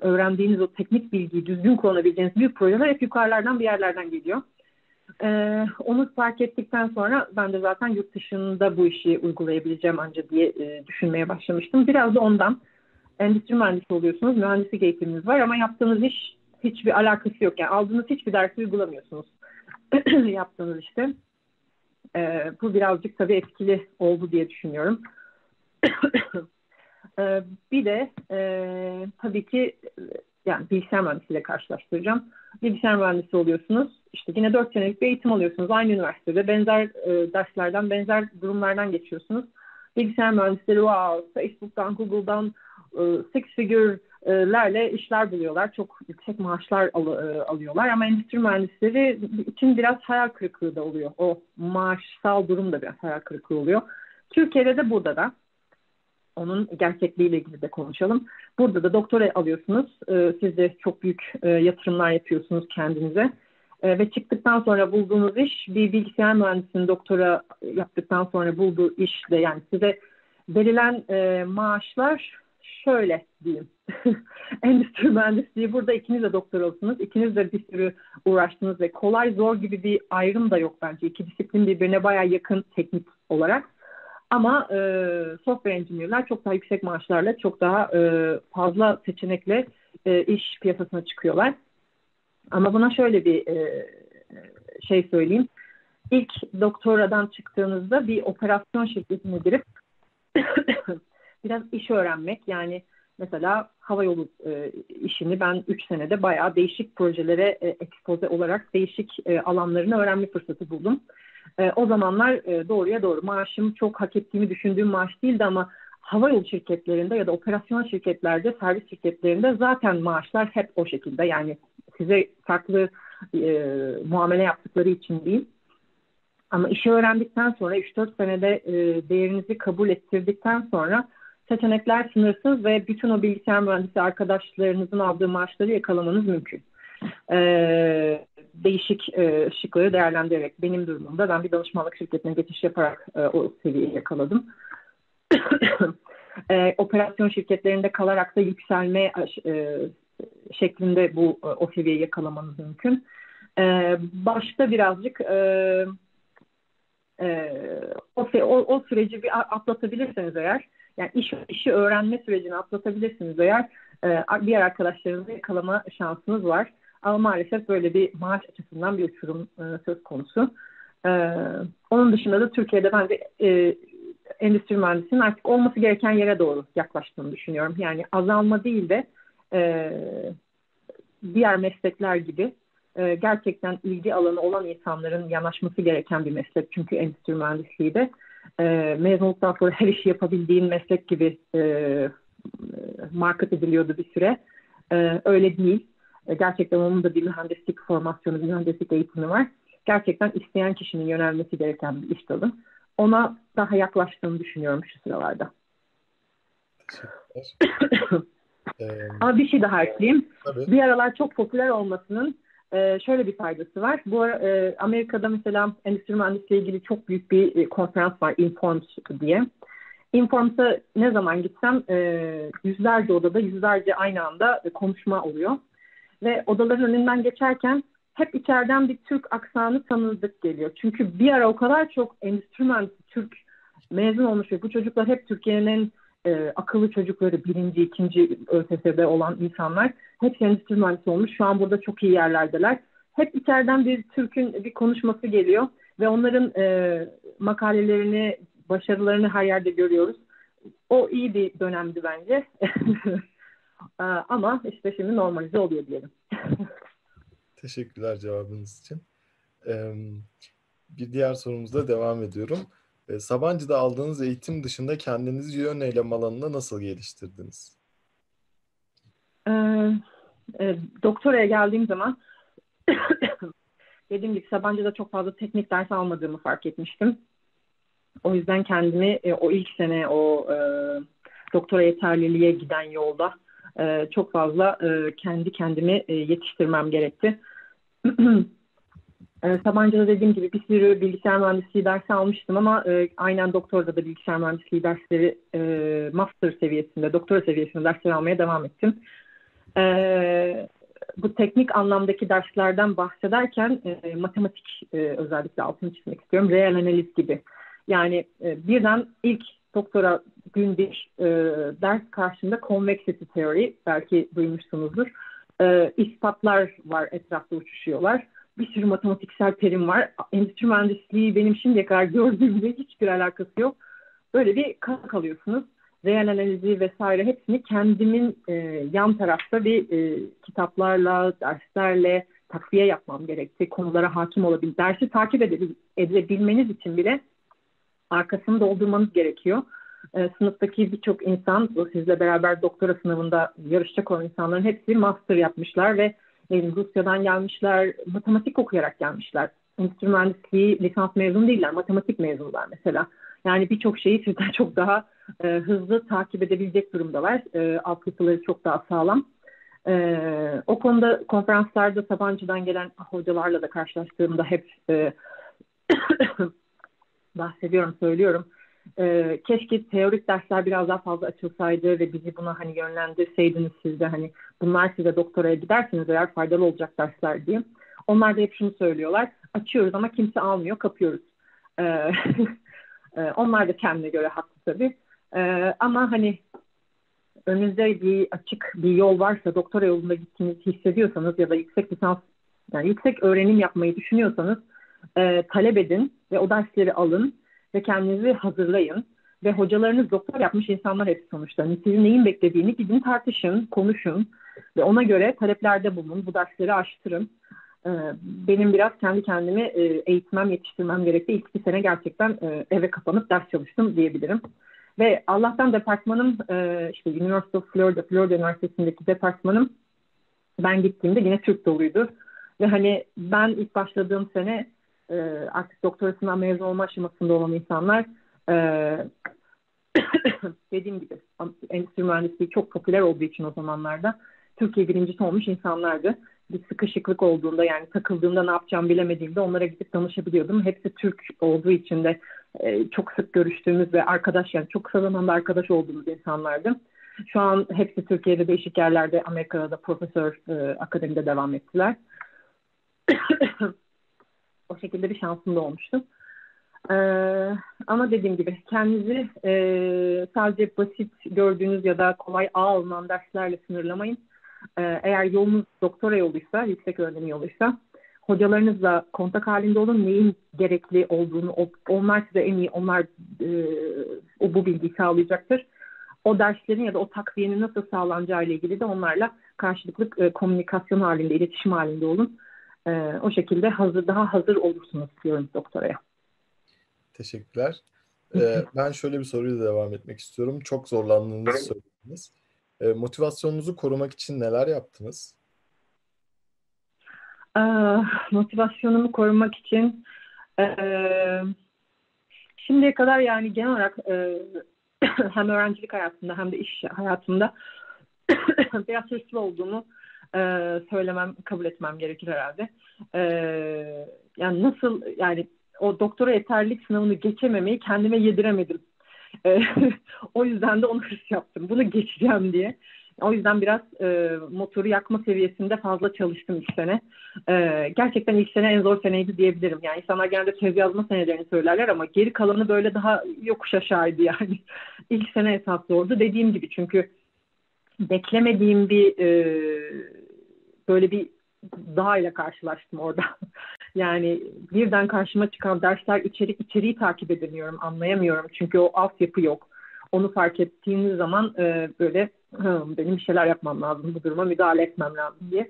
öğrendiğiniz o teknik bilgiyi düzgün kullanabileceğiniz büyük projeler hep yukarılardan bir yerlerden geliyor. Ee, onu fark ettikten sonra ben de zaten yurt dışında bu işi uygulayabileceğim anca diye e, düşünmeye başlamıştım. Biraz da ondan endüstri mühendisi oluyorsunuz, mühendislik eğitiminiz var ama yaptığınız iş hiçbir alakası yok. Yani aldığınız hiçbir dersi uygulamıyorsunuz yaptığınız işte. Ee, bu birazcık tabii etkili oldu diye düşünüyorum. ee, bir de e, tabii ki yani bilgisayar mühendisiyle karşılaştıracağım. Bilgisayar mühendisi oluyorsunuz. İşte yine dört senelik bir eğitim alıyorsunuz. Aynı üniversitede benzer e, derslerden, benzer durumlardan geçiyorsunuz. Bilgisayar mühendisleri wow, Facebook'tan, Google'dan e, six figure'lerle işler buluyorlar. Çok yüksek maaşlar al, e, alıyorlar. Ama endüstri mühendisleri için biraz hayal kırıklığı da oluyor. O maaşsal durum da biraz hayal kırıklığı oluyor. Türkiye'de de burada da. Onun gerçekliğiyle ilgili de konuşalım. Burada da doktora alıyorsunuz. E, siz de çok büyük e, yatırımlar yapıyorsunuz kendinize. E, ve çıktıktan sonra bulduğunuz iş, bir bilgisayar mühendisinin doktora yaptıktan sonra bulduğu işle, yani size verilen e, maaşlar şöyle diyeyim. Endüstri mühendisliği, burada ikiniz de doktoralısınız. İkiniz de bir sürü uğraştınız ve kolay zor gibi bir ayrım da yok bence. İki disiplin birbirine bayağı yakın teknik olarak. Ama e, software engineer'ler çok daha yüksek maaşlarla, çok daha e, fazla seçenekle e, iş piyasasına çıkıyorlar. Ama buna şöyle bir e, şey söyleyeyim. İlk doktoradan çıktığınızda bir operasyon şirketine girip biraz iş öğrenmek. Yani mesela havayolu e, işini ben üç senede bayağı değişik projelere e, ekspoze olarak değişik e, alanlarını öğrenme fırsatı buldum. E, o zamanlar e, doğruya doğru maaşım çok hak ettiğimi düşündüğüm maaş değildi ama havayolu şirketlerinde ya da operasyon şirketlerde, servis şirketlerinde zaten maaşlar hep o şekilde. Yani size farklı e, muamele yaptıkları için değil. Ama işi öğrendikten sonra, üç dört senede e, değerinizi kabul ettirdikten sonra seçenekler sınırsız ve bütün o bilgisayar mühendisi arkadaşlarınızın aldığı maaşları yakalamanız mümkün. Ee, değişik e, şıkları değerlendirerek, benim durumumda ben bir danışmanlık şirketine geçiş yaparak e, o seviyeyi yakaladım. e, operasyon şirketlerinde kalarak da yükselme e, şeklinde bu e, o seviyeyi yakalamanız mümkün. E, başta birazcık e, e, o, o, o süreci bir atlatabilirseniz eğer, yani iş, işi öğrenme sürecini atlatabilirsiniz eğer, e, diğer arkadaşlarınızı yakalama şansınız var. Ama maalesef böyle bir maaş açısından bir uçurum e, söz konusu. E, onun dışında da Türkiye'de ben de e, endüstri mühendisinin artık olması gereken yere doğru yaklaştığını düşünüyorum. Yani azalma değil de e, diğer meslekler gibi e, gerçekten ilgi alanı olan insanların yanaşması gereken bir meslek. Çünkü endüstri mühendisliği de e, mezunluktan sonra her işi yapabildiğin meslek gibi e, market ediliyordu bir süre. E, öyle değil. Gerçekten onun da bir mühendislik formasyonu, bir mühendislik eğitimi var. Gerçekten isteyen kişinin yönelmesi gereken bir iş dalı. Ona daha yaklaştığını düşünüyorum şu sıralarda. ee, Ama bir şey daha ekleyeyim. Tabii. Bir aralar çok popüler olmasının şöyle bir faydası var. Bu ara, Amerika'da mesela endüstri mühendisliği ilgili çok büyük bir konferans var, Informs diye. Informs'a ne zaman gitsem yüzlerce odada, yüzlerce aynı anda konuşma oluyor. Ve odaların önünden geçerken hep içeriden bir Türk aksanı tanıdık geliyor. Çünkü bir ara o kadar çok endüstri mühendisi Türk mezun olmuş ve bu çocuklar hep Türkiye'nin e, akıllı çocukları, birinci, ikinci ÖSS'de olan insanlar. Hepsi endüstri mühendisi olmuş. Şu an burada çok iyi yerlerdeler. Hep içeriden bir Türk'ün bir konuşması geliyor ve onların e, makalelerini, başarılarını her yerde görüyoruz. O iyi bir dönemdi bence. Ama işte şimdi normalize oluyor diyelim. Teşekkürler cevabınız için. Bir diğer sorumuzla devam ediyorum. Sabancı'da aldığınız eğitim dışında kendinizi yönelim alanında nasıl geliştirdiniz? Doktoraya geldiğim zaman dediğim gibi Sabancı'da çok fazla teknik ders almadığımı fark etmiştim. O yüzden kendimi e, o ilk sene o e, doktora yeterliliğe giden yolda e, çok fazla e, kendi kendimi e, yetiştirmem gerekti. e, Sabancı'da dediğim gibi bir sürü bilgisayar mühendisliği dersi almıştım ama e, aynen doktorda da bilgisayar mühendisliği dersleri e, master seviyesinde, doktora seviyesinde dersler almaya devam ettim. E, bu teknik anlamdaki derslerden bahsederken e, matematik e, özellikle altını çizmek istiyorum. Reel analiz gibi. Yani e, birden ilk doktora gün bir e, ders karşımda convexity teori, belki duymuşsunuzdur. E, ispatlar var, etrafta uçuşuyorlar. Bir sürü matematiksel terim var. Endüstri mühendisliği benim şimdiye kadar gördüğümde hiçbir alakası yok. Böyle bir kala kalıyorsunuz. Reel analizi vesaire hepsini kendimin e, yan tarafta bir e, kitaplarla, derslerle takviye yapmam gerekti. Konulara hakim olabil, dersi takip edebil- edebilmeniz için bile arkasını doldurmanız gerekiyor. E, sınıftaki birçok insan, sizle beraber doktora sınavında yarışacak olan insanların hepsi master yapmışlar ve e, Rusya'dan gelmişler, matematik okuyarak gelmişler. Endüstri mühendisliği lisans mezunu değiller, matematik mezunlar mesela. Yani birçok şeyi sizden çok daha e, hızlı takip edebilecek durumdalar. E, altyapıları çok daha sağlam. E, o konuda konferanslarda Sabancı'dan gelen hocalarla da karşılaştığımda hep e, bahsediyorum, söylüyorum. E, keşke teorik dersler biraz daha fazla açılsaydı ve bizi buna hani yönlendirseydiniz siz de. Hani bunlar size doktoraya giderseniz eğer faydalı olacak dersler diye. Onlar da hep şunu söylüyorlar. Açıyoruz ama kimse almıyor, kapıyoruz. E, Onlar da kendine göre haklı tabii. Ee, ama hani önünüzde bir açık bir yol varsa, doktora yolunda gittiğinizi hissediyorsanız ya da yüksek lisans, yani yüksek öğrenim yapmayı düşünüyorsanız e, talep edin ve o dersleri alın ve kendinizi hazırlayın. Ve hocalarınız doktor yapmış insanlar hep sonuçta. Yani sizin neyin beklediğini gidin tartışın, konuşun ve ona göre taleplerde bulunun. Bu dersleri araştırın. Benim biraz kendi kendimi eğitmem, yetiştirmem gerekti. İlk iki sene gerçekten eve kapanıp ders çalıştım diyebilirim. Ve Allah'tan departmanım, işte University of Florida, Florida Üniversitesi'ndeki departmanım, ben gittiğimde yine Türk doluydu. Ve hani ben ilk başladığım sene artık doktorasından mezun olma aşamasında olan insanlar, dediğim gibi endüstri mühendisliği çok popüler olduğu için o zamanlarda Türkiye birincisi olmuş insanlardı. Bir sıkışıklık olduğunda, yani takıldığımda ne yapacağımı bilemediğimde onlara gidip danışabiliyordum. Hepsi Türk olduğu için de e, çok sık görüştüğümüz ve arkadaş, yani çok kısa zamanda arkadaş olduğumuz insanlardı. Şu an hepsi Türkiye'de, değişik yerlerde, Amerika'da da profesör e, akademide devam ettiler. O şekilde bir şansım da olmuştu. E, ama dediğim gibi kendinizi e, sadece basit gördüğünüz ya da kolay ağ alınan derslerle sınırlamayın. Eğer yolunuz doktora yoluysa, yüksek öğrenim yoluysa, hocalarınızla kontak halinde olun. Neyin gerekli olduğunu, onlar size en iyi, onlar e, bu bilgiyi sağlayacaktır. O derslerin ya da o takviyenin nasıl sağlanacağı ile ilgili de onlarla karşılıklı e, komünikasyon halinde, iletişim halinde olun. E, o şekilde hazır, daha hazır olursunuz diyorum doktoraya. Teşekkürler. ee, ben şöyle bir soruyla devam etmek istiyorum. Çok zorlandığınızı söylediniz. Motivasyonunuzu korumak için neler yaptınız? Ee, motivasyonumu korumak için e, şimdiye kadar, yani genel olarak e, hem öğrencilik hayatımda hem de iş hayatımda biraz hırslı olduğumu e, söylemem, kabul etmem gerekir herhalde. E, yani nasıl, yani o doktora yeterlilik sınavını geçememeyi kendime yediremedim. O yüzden de onu hırs yaptım. Bunu geçeceğim diye. O yüzden biraz e, motoru yakma seviyesinde fazla çalıştım ilk sene. E, gerçekten ilk sene en zor seneydi diyebilirim. Yani insanlar genelde tez yazma senelerini söylerler ama geri kalanı böyle daha yokuş aşağıydı yani. İlk sene esas zordu. Dediğim gibi, çünkü beklemediğim bir e, böyle bir dağ ile karşılaştım orada. Yani birden karşıma çıkan dersler, içerik içeriği takip edemiyorum, anlayamıyorum. Çünkü o altyapı yok. Onu fark ettiğiniz zaman e, böyle benim bir şeyler yapmam lazım, bu duruma müdahale etmem lazım diye.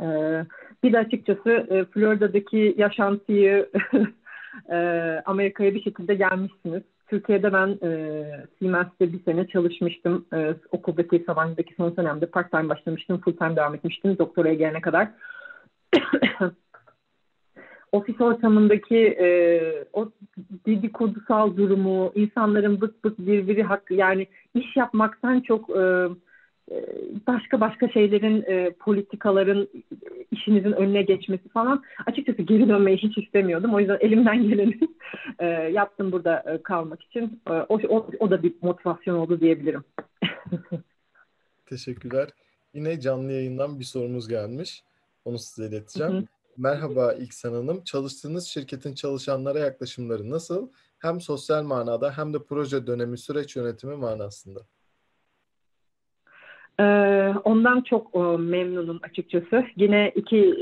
e, bir de açıkçası e, Florida'daki yaşantıyı e, Amerika'ya bir şekilde gelmişsiniz. Türkiye'de ben Siemens'te e, bir sene çalışmıştım. E, okuldaki, Sabancı'daki son senemde part-time başlamıştım, full-time devam etmiştim doktoraya gelene kadar. ofis ortamındaki e, o dedikodusal durumu, insanların bık bık birbiri hakkı, yani iş yapmaktan çok e, başka başka şeylerin, e, politikaların işinizin önüne geçmesi falan, açıkçası geri dönmeyi hiç istemiyordum. O yüzden elimden geleni e, yaptım burada e, kalmak için. E, o, o, o da bir motivasyon oldu diyebilirim. Teşekkürler. Yine canlı yayından bir sorumuz gelmiş. Onu size ileteceğim. Hı hı. Merhaba İksan Hanım. Çalıştığınız şirketin çalışanlara yaklaşımları nasıl? Hem sosyal manada hem de proje dönemi süreç yönetimi manasında. Ondan çok memnunum açıkçası. Yine iki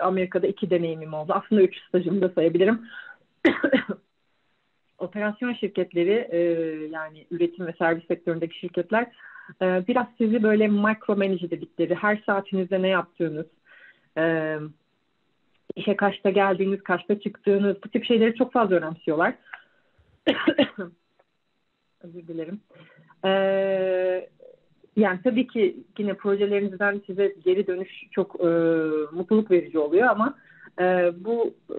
Amerika'da iki deneyimim oldu. Aslında üç stajımı da sayabilirim. Operasyon şirketleri, yani üretim ve servis sektöründeki şirketler biraz sizi böyle micromanage dedikleri, her saatinizde ne yaptığınız, işe kaçta geldiğiniz, kaçta çıktığınız, bu tip şeyleri çok fazla önemsiyorlar. Özür dilerim. Ee, yani tabii ki yine projelerinizden size geri dönüş çok e, mutluluk verici oluyor ama e, bu e,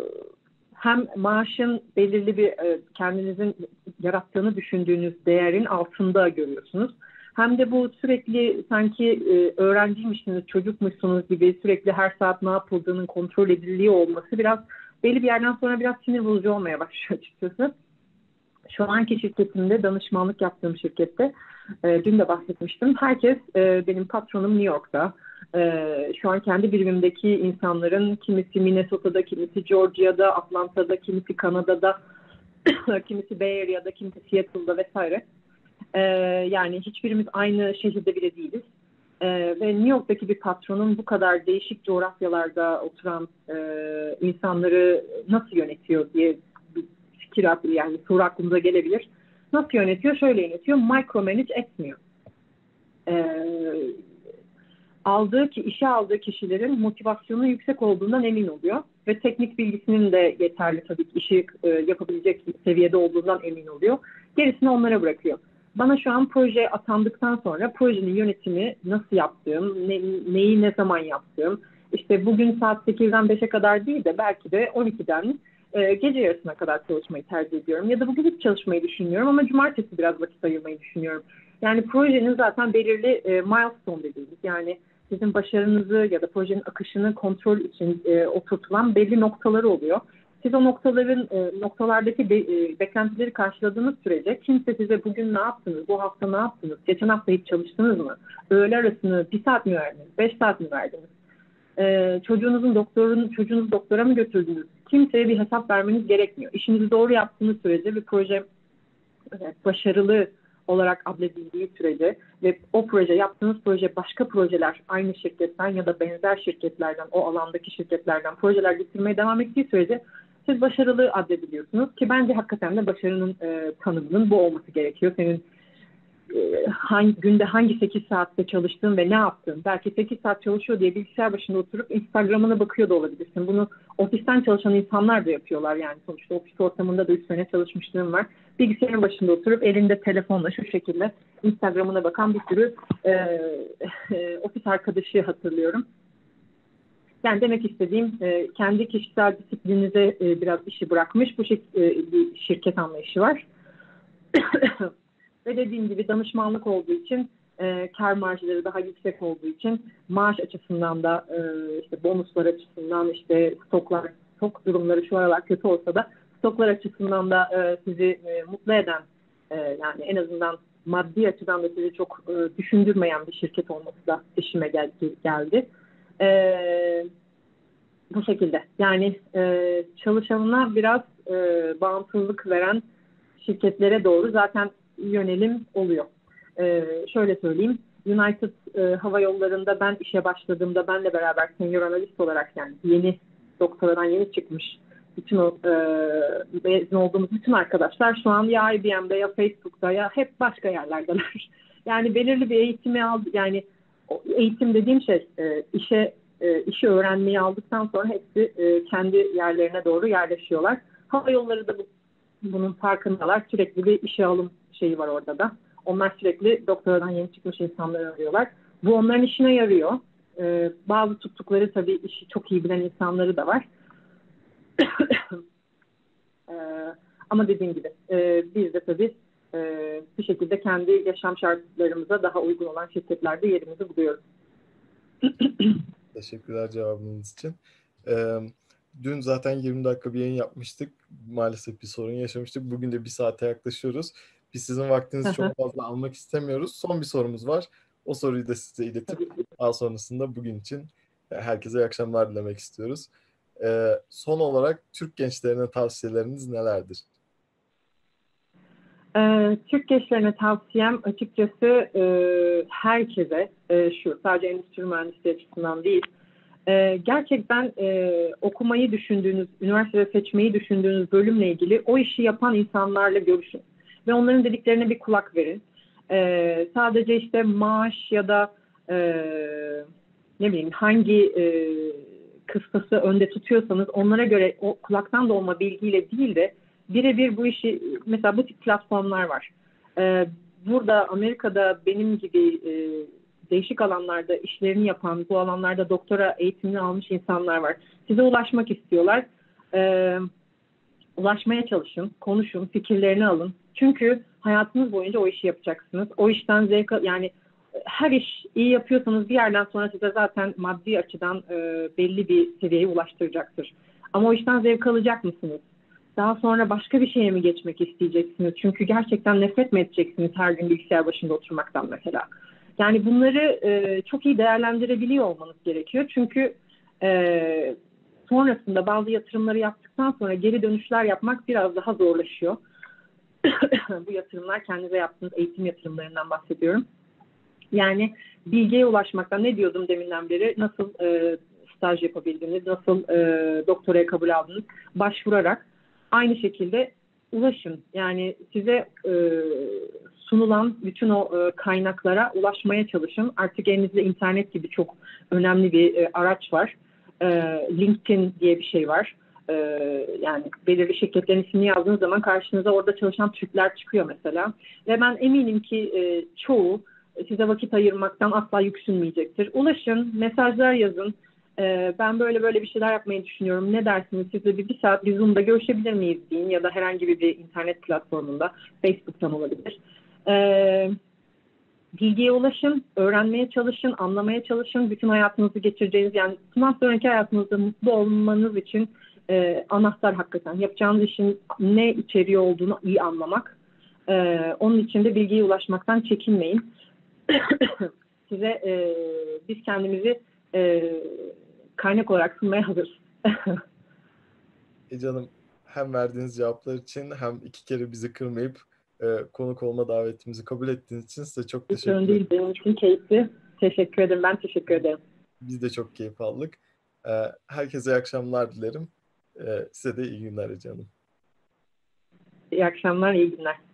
hem maaşın belirli bir e, kendinizin yarattığını düşündüğünüz değerin altında görüyorsunuz. Hem de bu sürekli sanki öğrenciymişsiniz, çocukmuşsunuz gibi sürekli her saat ne yapıldığının kontrol edildiği olması biraz belli bir yerden sonra biraz sinir bozucu olmaya başlıyor açıkçası. Şu anki şirketimde, danışmanlık yaptığım şirkette, dün de bahsetmiştim. Herkes, benim patronum New York'ta. Şu an kendi birimimdeki insanların kimisi Minnesota'da, kimisi Georgia'da, Atlanta'da, kimisi Kanada'da, kimisi Bay Area'da, kimisi Seattle'da vesaire. Ee, yani hiçbirimiz aynı şehirde bile değiliz. Ee, ve New York'taki bir patronun bu kadar değişik coğrafyalarda oturan e, insanları nasıl yönetiyor diye bir fikir aklı, yani soru aklımıza gelebilir. Nasıl yönetiyor? Şöyle yönetiyor. Micromanage etmiyor. Ee, aldığı ki işe aldığı kişilerin motivasyonu yüksek olduğundan emin oluyor ve teknik bilgisinin de yeterli, tabii ki işi e, yapabilecek seviyede olduğundan emin oluyor. Gerisini onlara bırakıyor. Bana şu an proje atandıktan sonra projenin yönetimi nasıl yaptığım, ne, neyi ne zaman yaptığım, işte bugün saat sekizden beşe kadar değil de belki de on ikiden e, gece yarısına kadar çalışmayı tercih ediyorum. Ya da bugün hiç çalışmayı düşünmüyorum ama cumartesi biraz vakit ayırmayı düşünüyorum. Yani projenin zaten belirli e, milestone dediğimiz, yani sizin başarınızı ya da projenin akışını kontrol için e, oturtulan belli noktaları oluyor. Siz o noktaların e, noktalardaki be, e, beklentileri karşıladığınız sürece kimse size bugün ne yaptınız, bu hafta ne yaptınız, geçen hafta hiç çalıştınız mı, öğle arasını bir saat mi verdiniz, beş saat mi verdiniz, e, çocuğunuzun doktorunu, çocuğunuzu doktora mı götürdünüz, kimseye bir hesap vermeniz gerekmiyor. İşinizi doğru yaptığınız sürece ve proje evet, başarılı olarak adledildiği sürece ve o proje, yaptığınız proje başka projeler aynı şirketten ya da benzer şirketlerden, o alandaki şirketlerden projeler getirmeye devam ettiği sürece siz başarılı adlediliyorsunuz ki bence hakikaten de başarının e, tanımının bu olması gerekiyor. Senin e, hangi, günde hangi sekiz saatte çalıştığın ve ne yaptığın. Belki sekiz saat çalışıyor diye bilgisayar başında oturup Instagram'ına bakıyor da olabilirsin. Bunu ofisten çalışan insanlar da yapıyorlar yani. Sonuçta ofis ortamında da üç sene çalışmışlığım var. Bilgisayarın başında oturup elinde telefonla şu şekilde Instagram'ına bakan bir sürü e, e, ofis arkadaşı hatırlıyorum. Yani demek istediğim kendi kişisel disiplininize biraz işi bırakmış bu bir şirket anlayışı var. Ve dediğim gibi danışmanlık olduğu için kar marjları daha yüksek olduğu için maaş açısından da işte bonuslar açısından işte stoklar, stok durumları şu aralar kötü olsa da stoklar açısından da sizi mutlu eden yani en azından maddi açıdan da sizi çok düşündürmeyen bir şirket olması da işime geldi. Ee, bu şekilde yani e, çalışanına biraz e, bağımsızlık veren şirketlere doğru zaten yönelim oluyor. E, şöyle söyleyeyim, United e, Hava Yolları'nda ben işe başladığımda benle beraber senior analist olarak yani yeni doktoradan yeni çıkmış bütün o mezun e, olduğumuz bütün arkadaşlar şu an ya I B M'de ya Facebook'ta ya hep başka yerlerdeler. Yani belirli bir eğitimi aldı yani. Eğitim dediğim şey işe işi öğrenmeyi aldıktan sonra hepsi kendi yerlerine doğru yerleşiyorlar. Hava yolları da bunun farkındalar. Sürekli bir işe alım şeyi var orada da. Onlar sürekli doktoradan yeni çıkmış insanları arıyorlar. Bu onların işine yarıyor. e, bazı tuttukları tabii işi çok iyi bilen insanları da var. e, ama dediğim gibi e, biz de tabii e, bir şekilde kendi yaşam şartlarımıza daha uygun olan şirketlerde yerimizi buluyoruz. Teşekkürler cevabınız için. Ee, dün zaten yirmi dakika bir yayın yapmıştık. Maalesef bir sorun yaşamıştık. Bugün de bir saate yaklaşıyoruz. Biz sizin vaktinizi çok fazla almak istemiyoruz. Son bir sorumuz var. O soruyu da size iletip daha sonrasında bugün için herkese iyi akşamlar dilemek istiyoruz. Ee, son olarak Türk gençlerine tavsiyeleriniz nelerdir? Türk gençlerine tavsiyem açıkçası herkese şu, sadece endüstri mühendisliği açısından değil, gerçekten okumayı düşündüğünüz, üniversitede seçmeyi düşündüğünüz bölümle ilgili o işi yapan insanlarla görüşün ve onların dediklerine bir kulak verin. Sadece işte maaş ya da ne bileyim hangi kıstası önde tutuyorsanız onlara göre o kulaktan dolma bilgiyle değil de birebir bu işi, mesela bu tip platformlar var. Ee, burada Amerika'da benim gibi e, değişik alanlarda işlerini yapan, bu alanlarda doktora eğitimini almış insanlar var. Size ulaşmak istiyorlar. Ee, ulaşmaya çalışın, konuşun, fikirlerini alın. Çünkü hayatınız boyunca o işi yapacaksınız. O işten zevk, yani her iş iyi yapıyorsanız bir yerden sonra size zaten maddi açıdan e, belli bir seviyeye ulaştıracaktır. Ama o işten zevk alacak mısınız? Daha sonra başka bir şeye mi geçmek isteyeceksiniz? Çünkü gerçekten nefret mi edeceksiniz her gün bilgisayar başında oturmaktan mesela? Yani bunları e, çok iyi değerlendirebiliyor olmanız gerekiyor. Çünkü e, sonrasında bazı yatırımları yaptıktan sonra geri dönüşler yapmak biraz daha zorlaşıyor. Bu yatırımlar, kendinize yaptığınız eğitim yatırımlarından bahsediyorum. Yani bilgiye ulaşmaktan, ne diyordum deminden beri, nasıl e, staj yapabildiniz, nasıl e, doktoraya kabul aldınız, başvurarak. Aynı şekilde ulaşın. Yani size e, sunulan bütün o e, kaynaklara ulaşmaya çalışın. Artık elinizde internet gibi çok önemli bir e, araç var. E, LinkedIn diye bir şey var. E, yani belirli şirketlerin ismini yazdığınız zaman karşınıza orada çalışan Türkler çıkıyor mesela. Ve ben eminim ki e, çoğu size vakit ayırmaktan asla yüksünmeyecektir. Ulaşın, mesajlar yazın. Ben böyle böyle bir şeyler yapmayı düşünüyorum. Ne dersiniz? Sizle bir, bir saat bir Zoom'da görüşebilir miyiz deyin, ya da herhangi bir, bir internet platformunda, Facebook'tan olabilir. Ee, bilgiye ulaşın, öğrenmeye çalışın, anlamaya çalışın. Bütün hayatınızı geçireceğiniz, yani bundan sonraki hayatınızda mutlu olmanız için e, anahtar hakikaten. Yapacağınız işin ne içeriği olduğunu iyi anlamak. Ee, onun için de bilgiye ulaşmaktan çekinmeyin. Size e, biz kendimizi e, kaynak olarak sunmaya hazır. e canım, hem verdiğiniz cevaplar için hem iki kere bizi kırmayıp e, konuk olma davetimizi kabul ettiğiniz için size çok teşekkür ederim. Değil, benim için keyifli. Teşekkür ederim. Ben teşekkür ederim. Biz de çok keyif aldık. E, herkese iyi akşamlar dilerim. E, size de iyi günler canım. İyi akşamlar, iyi günler.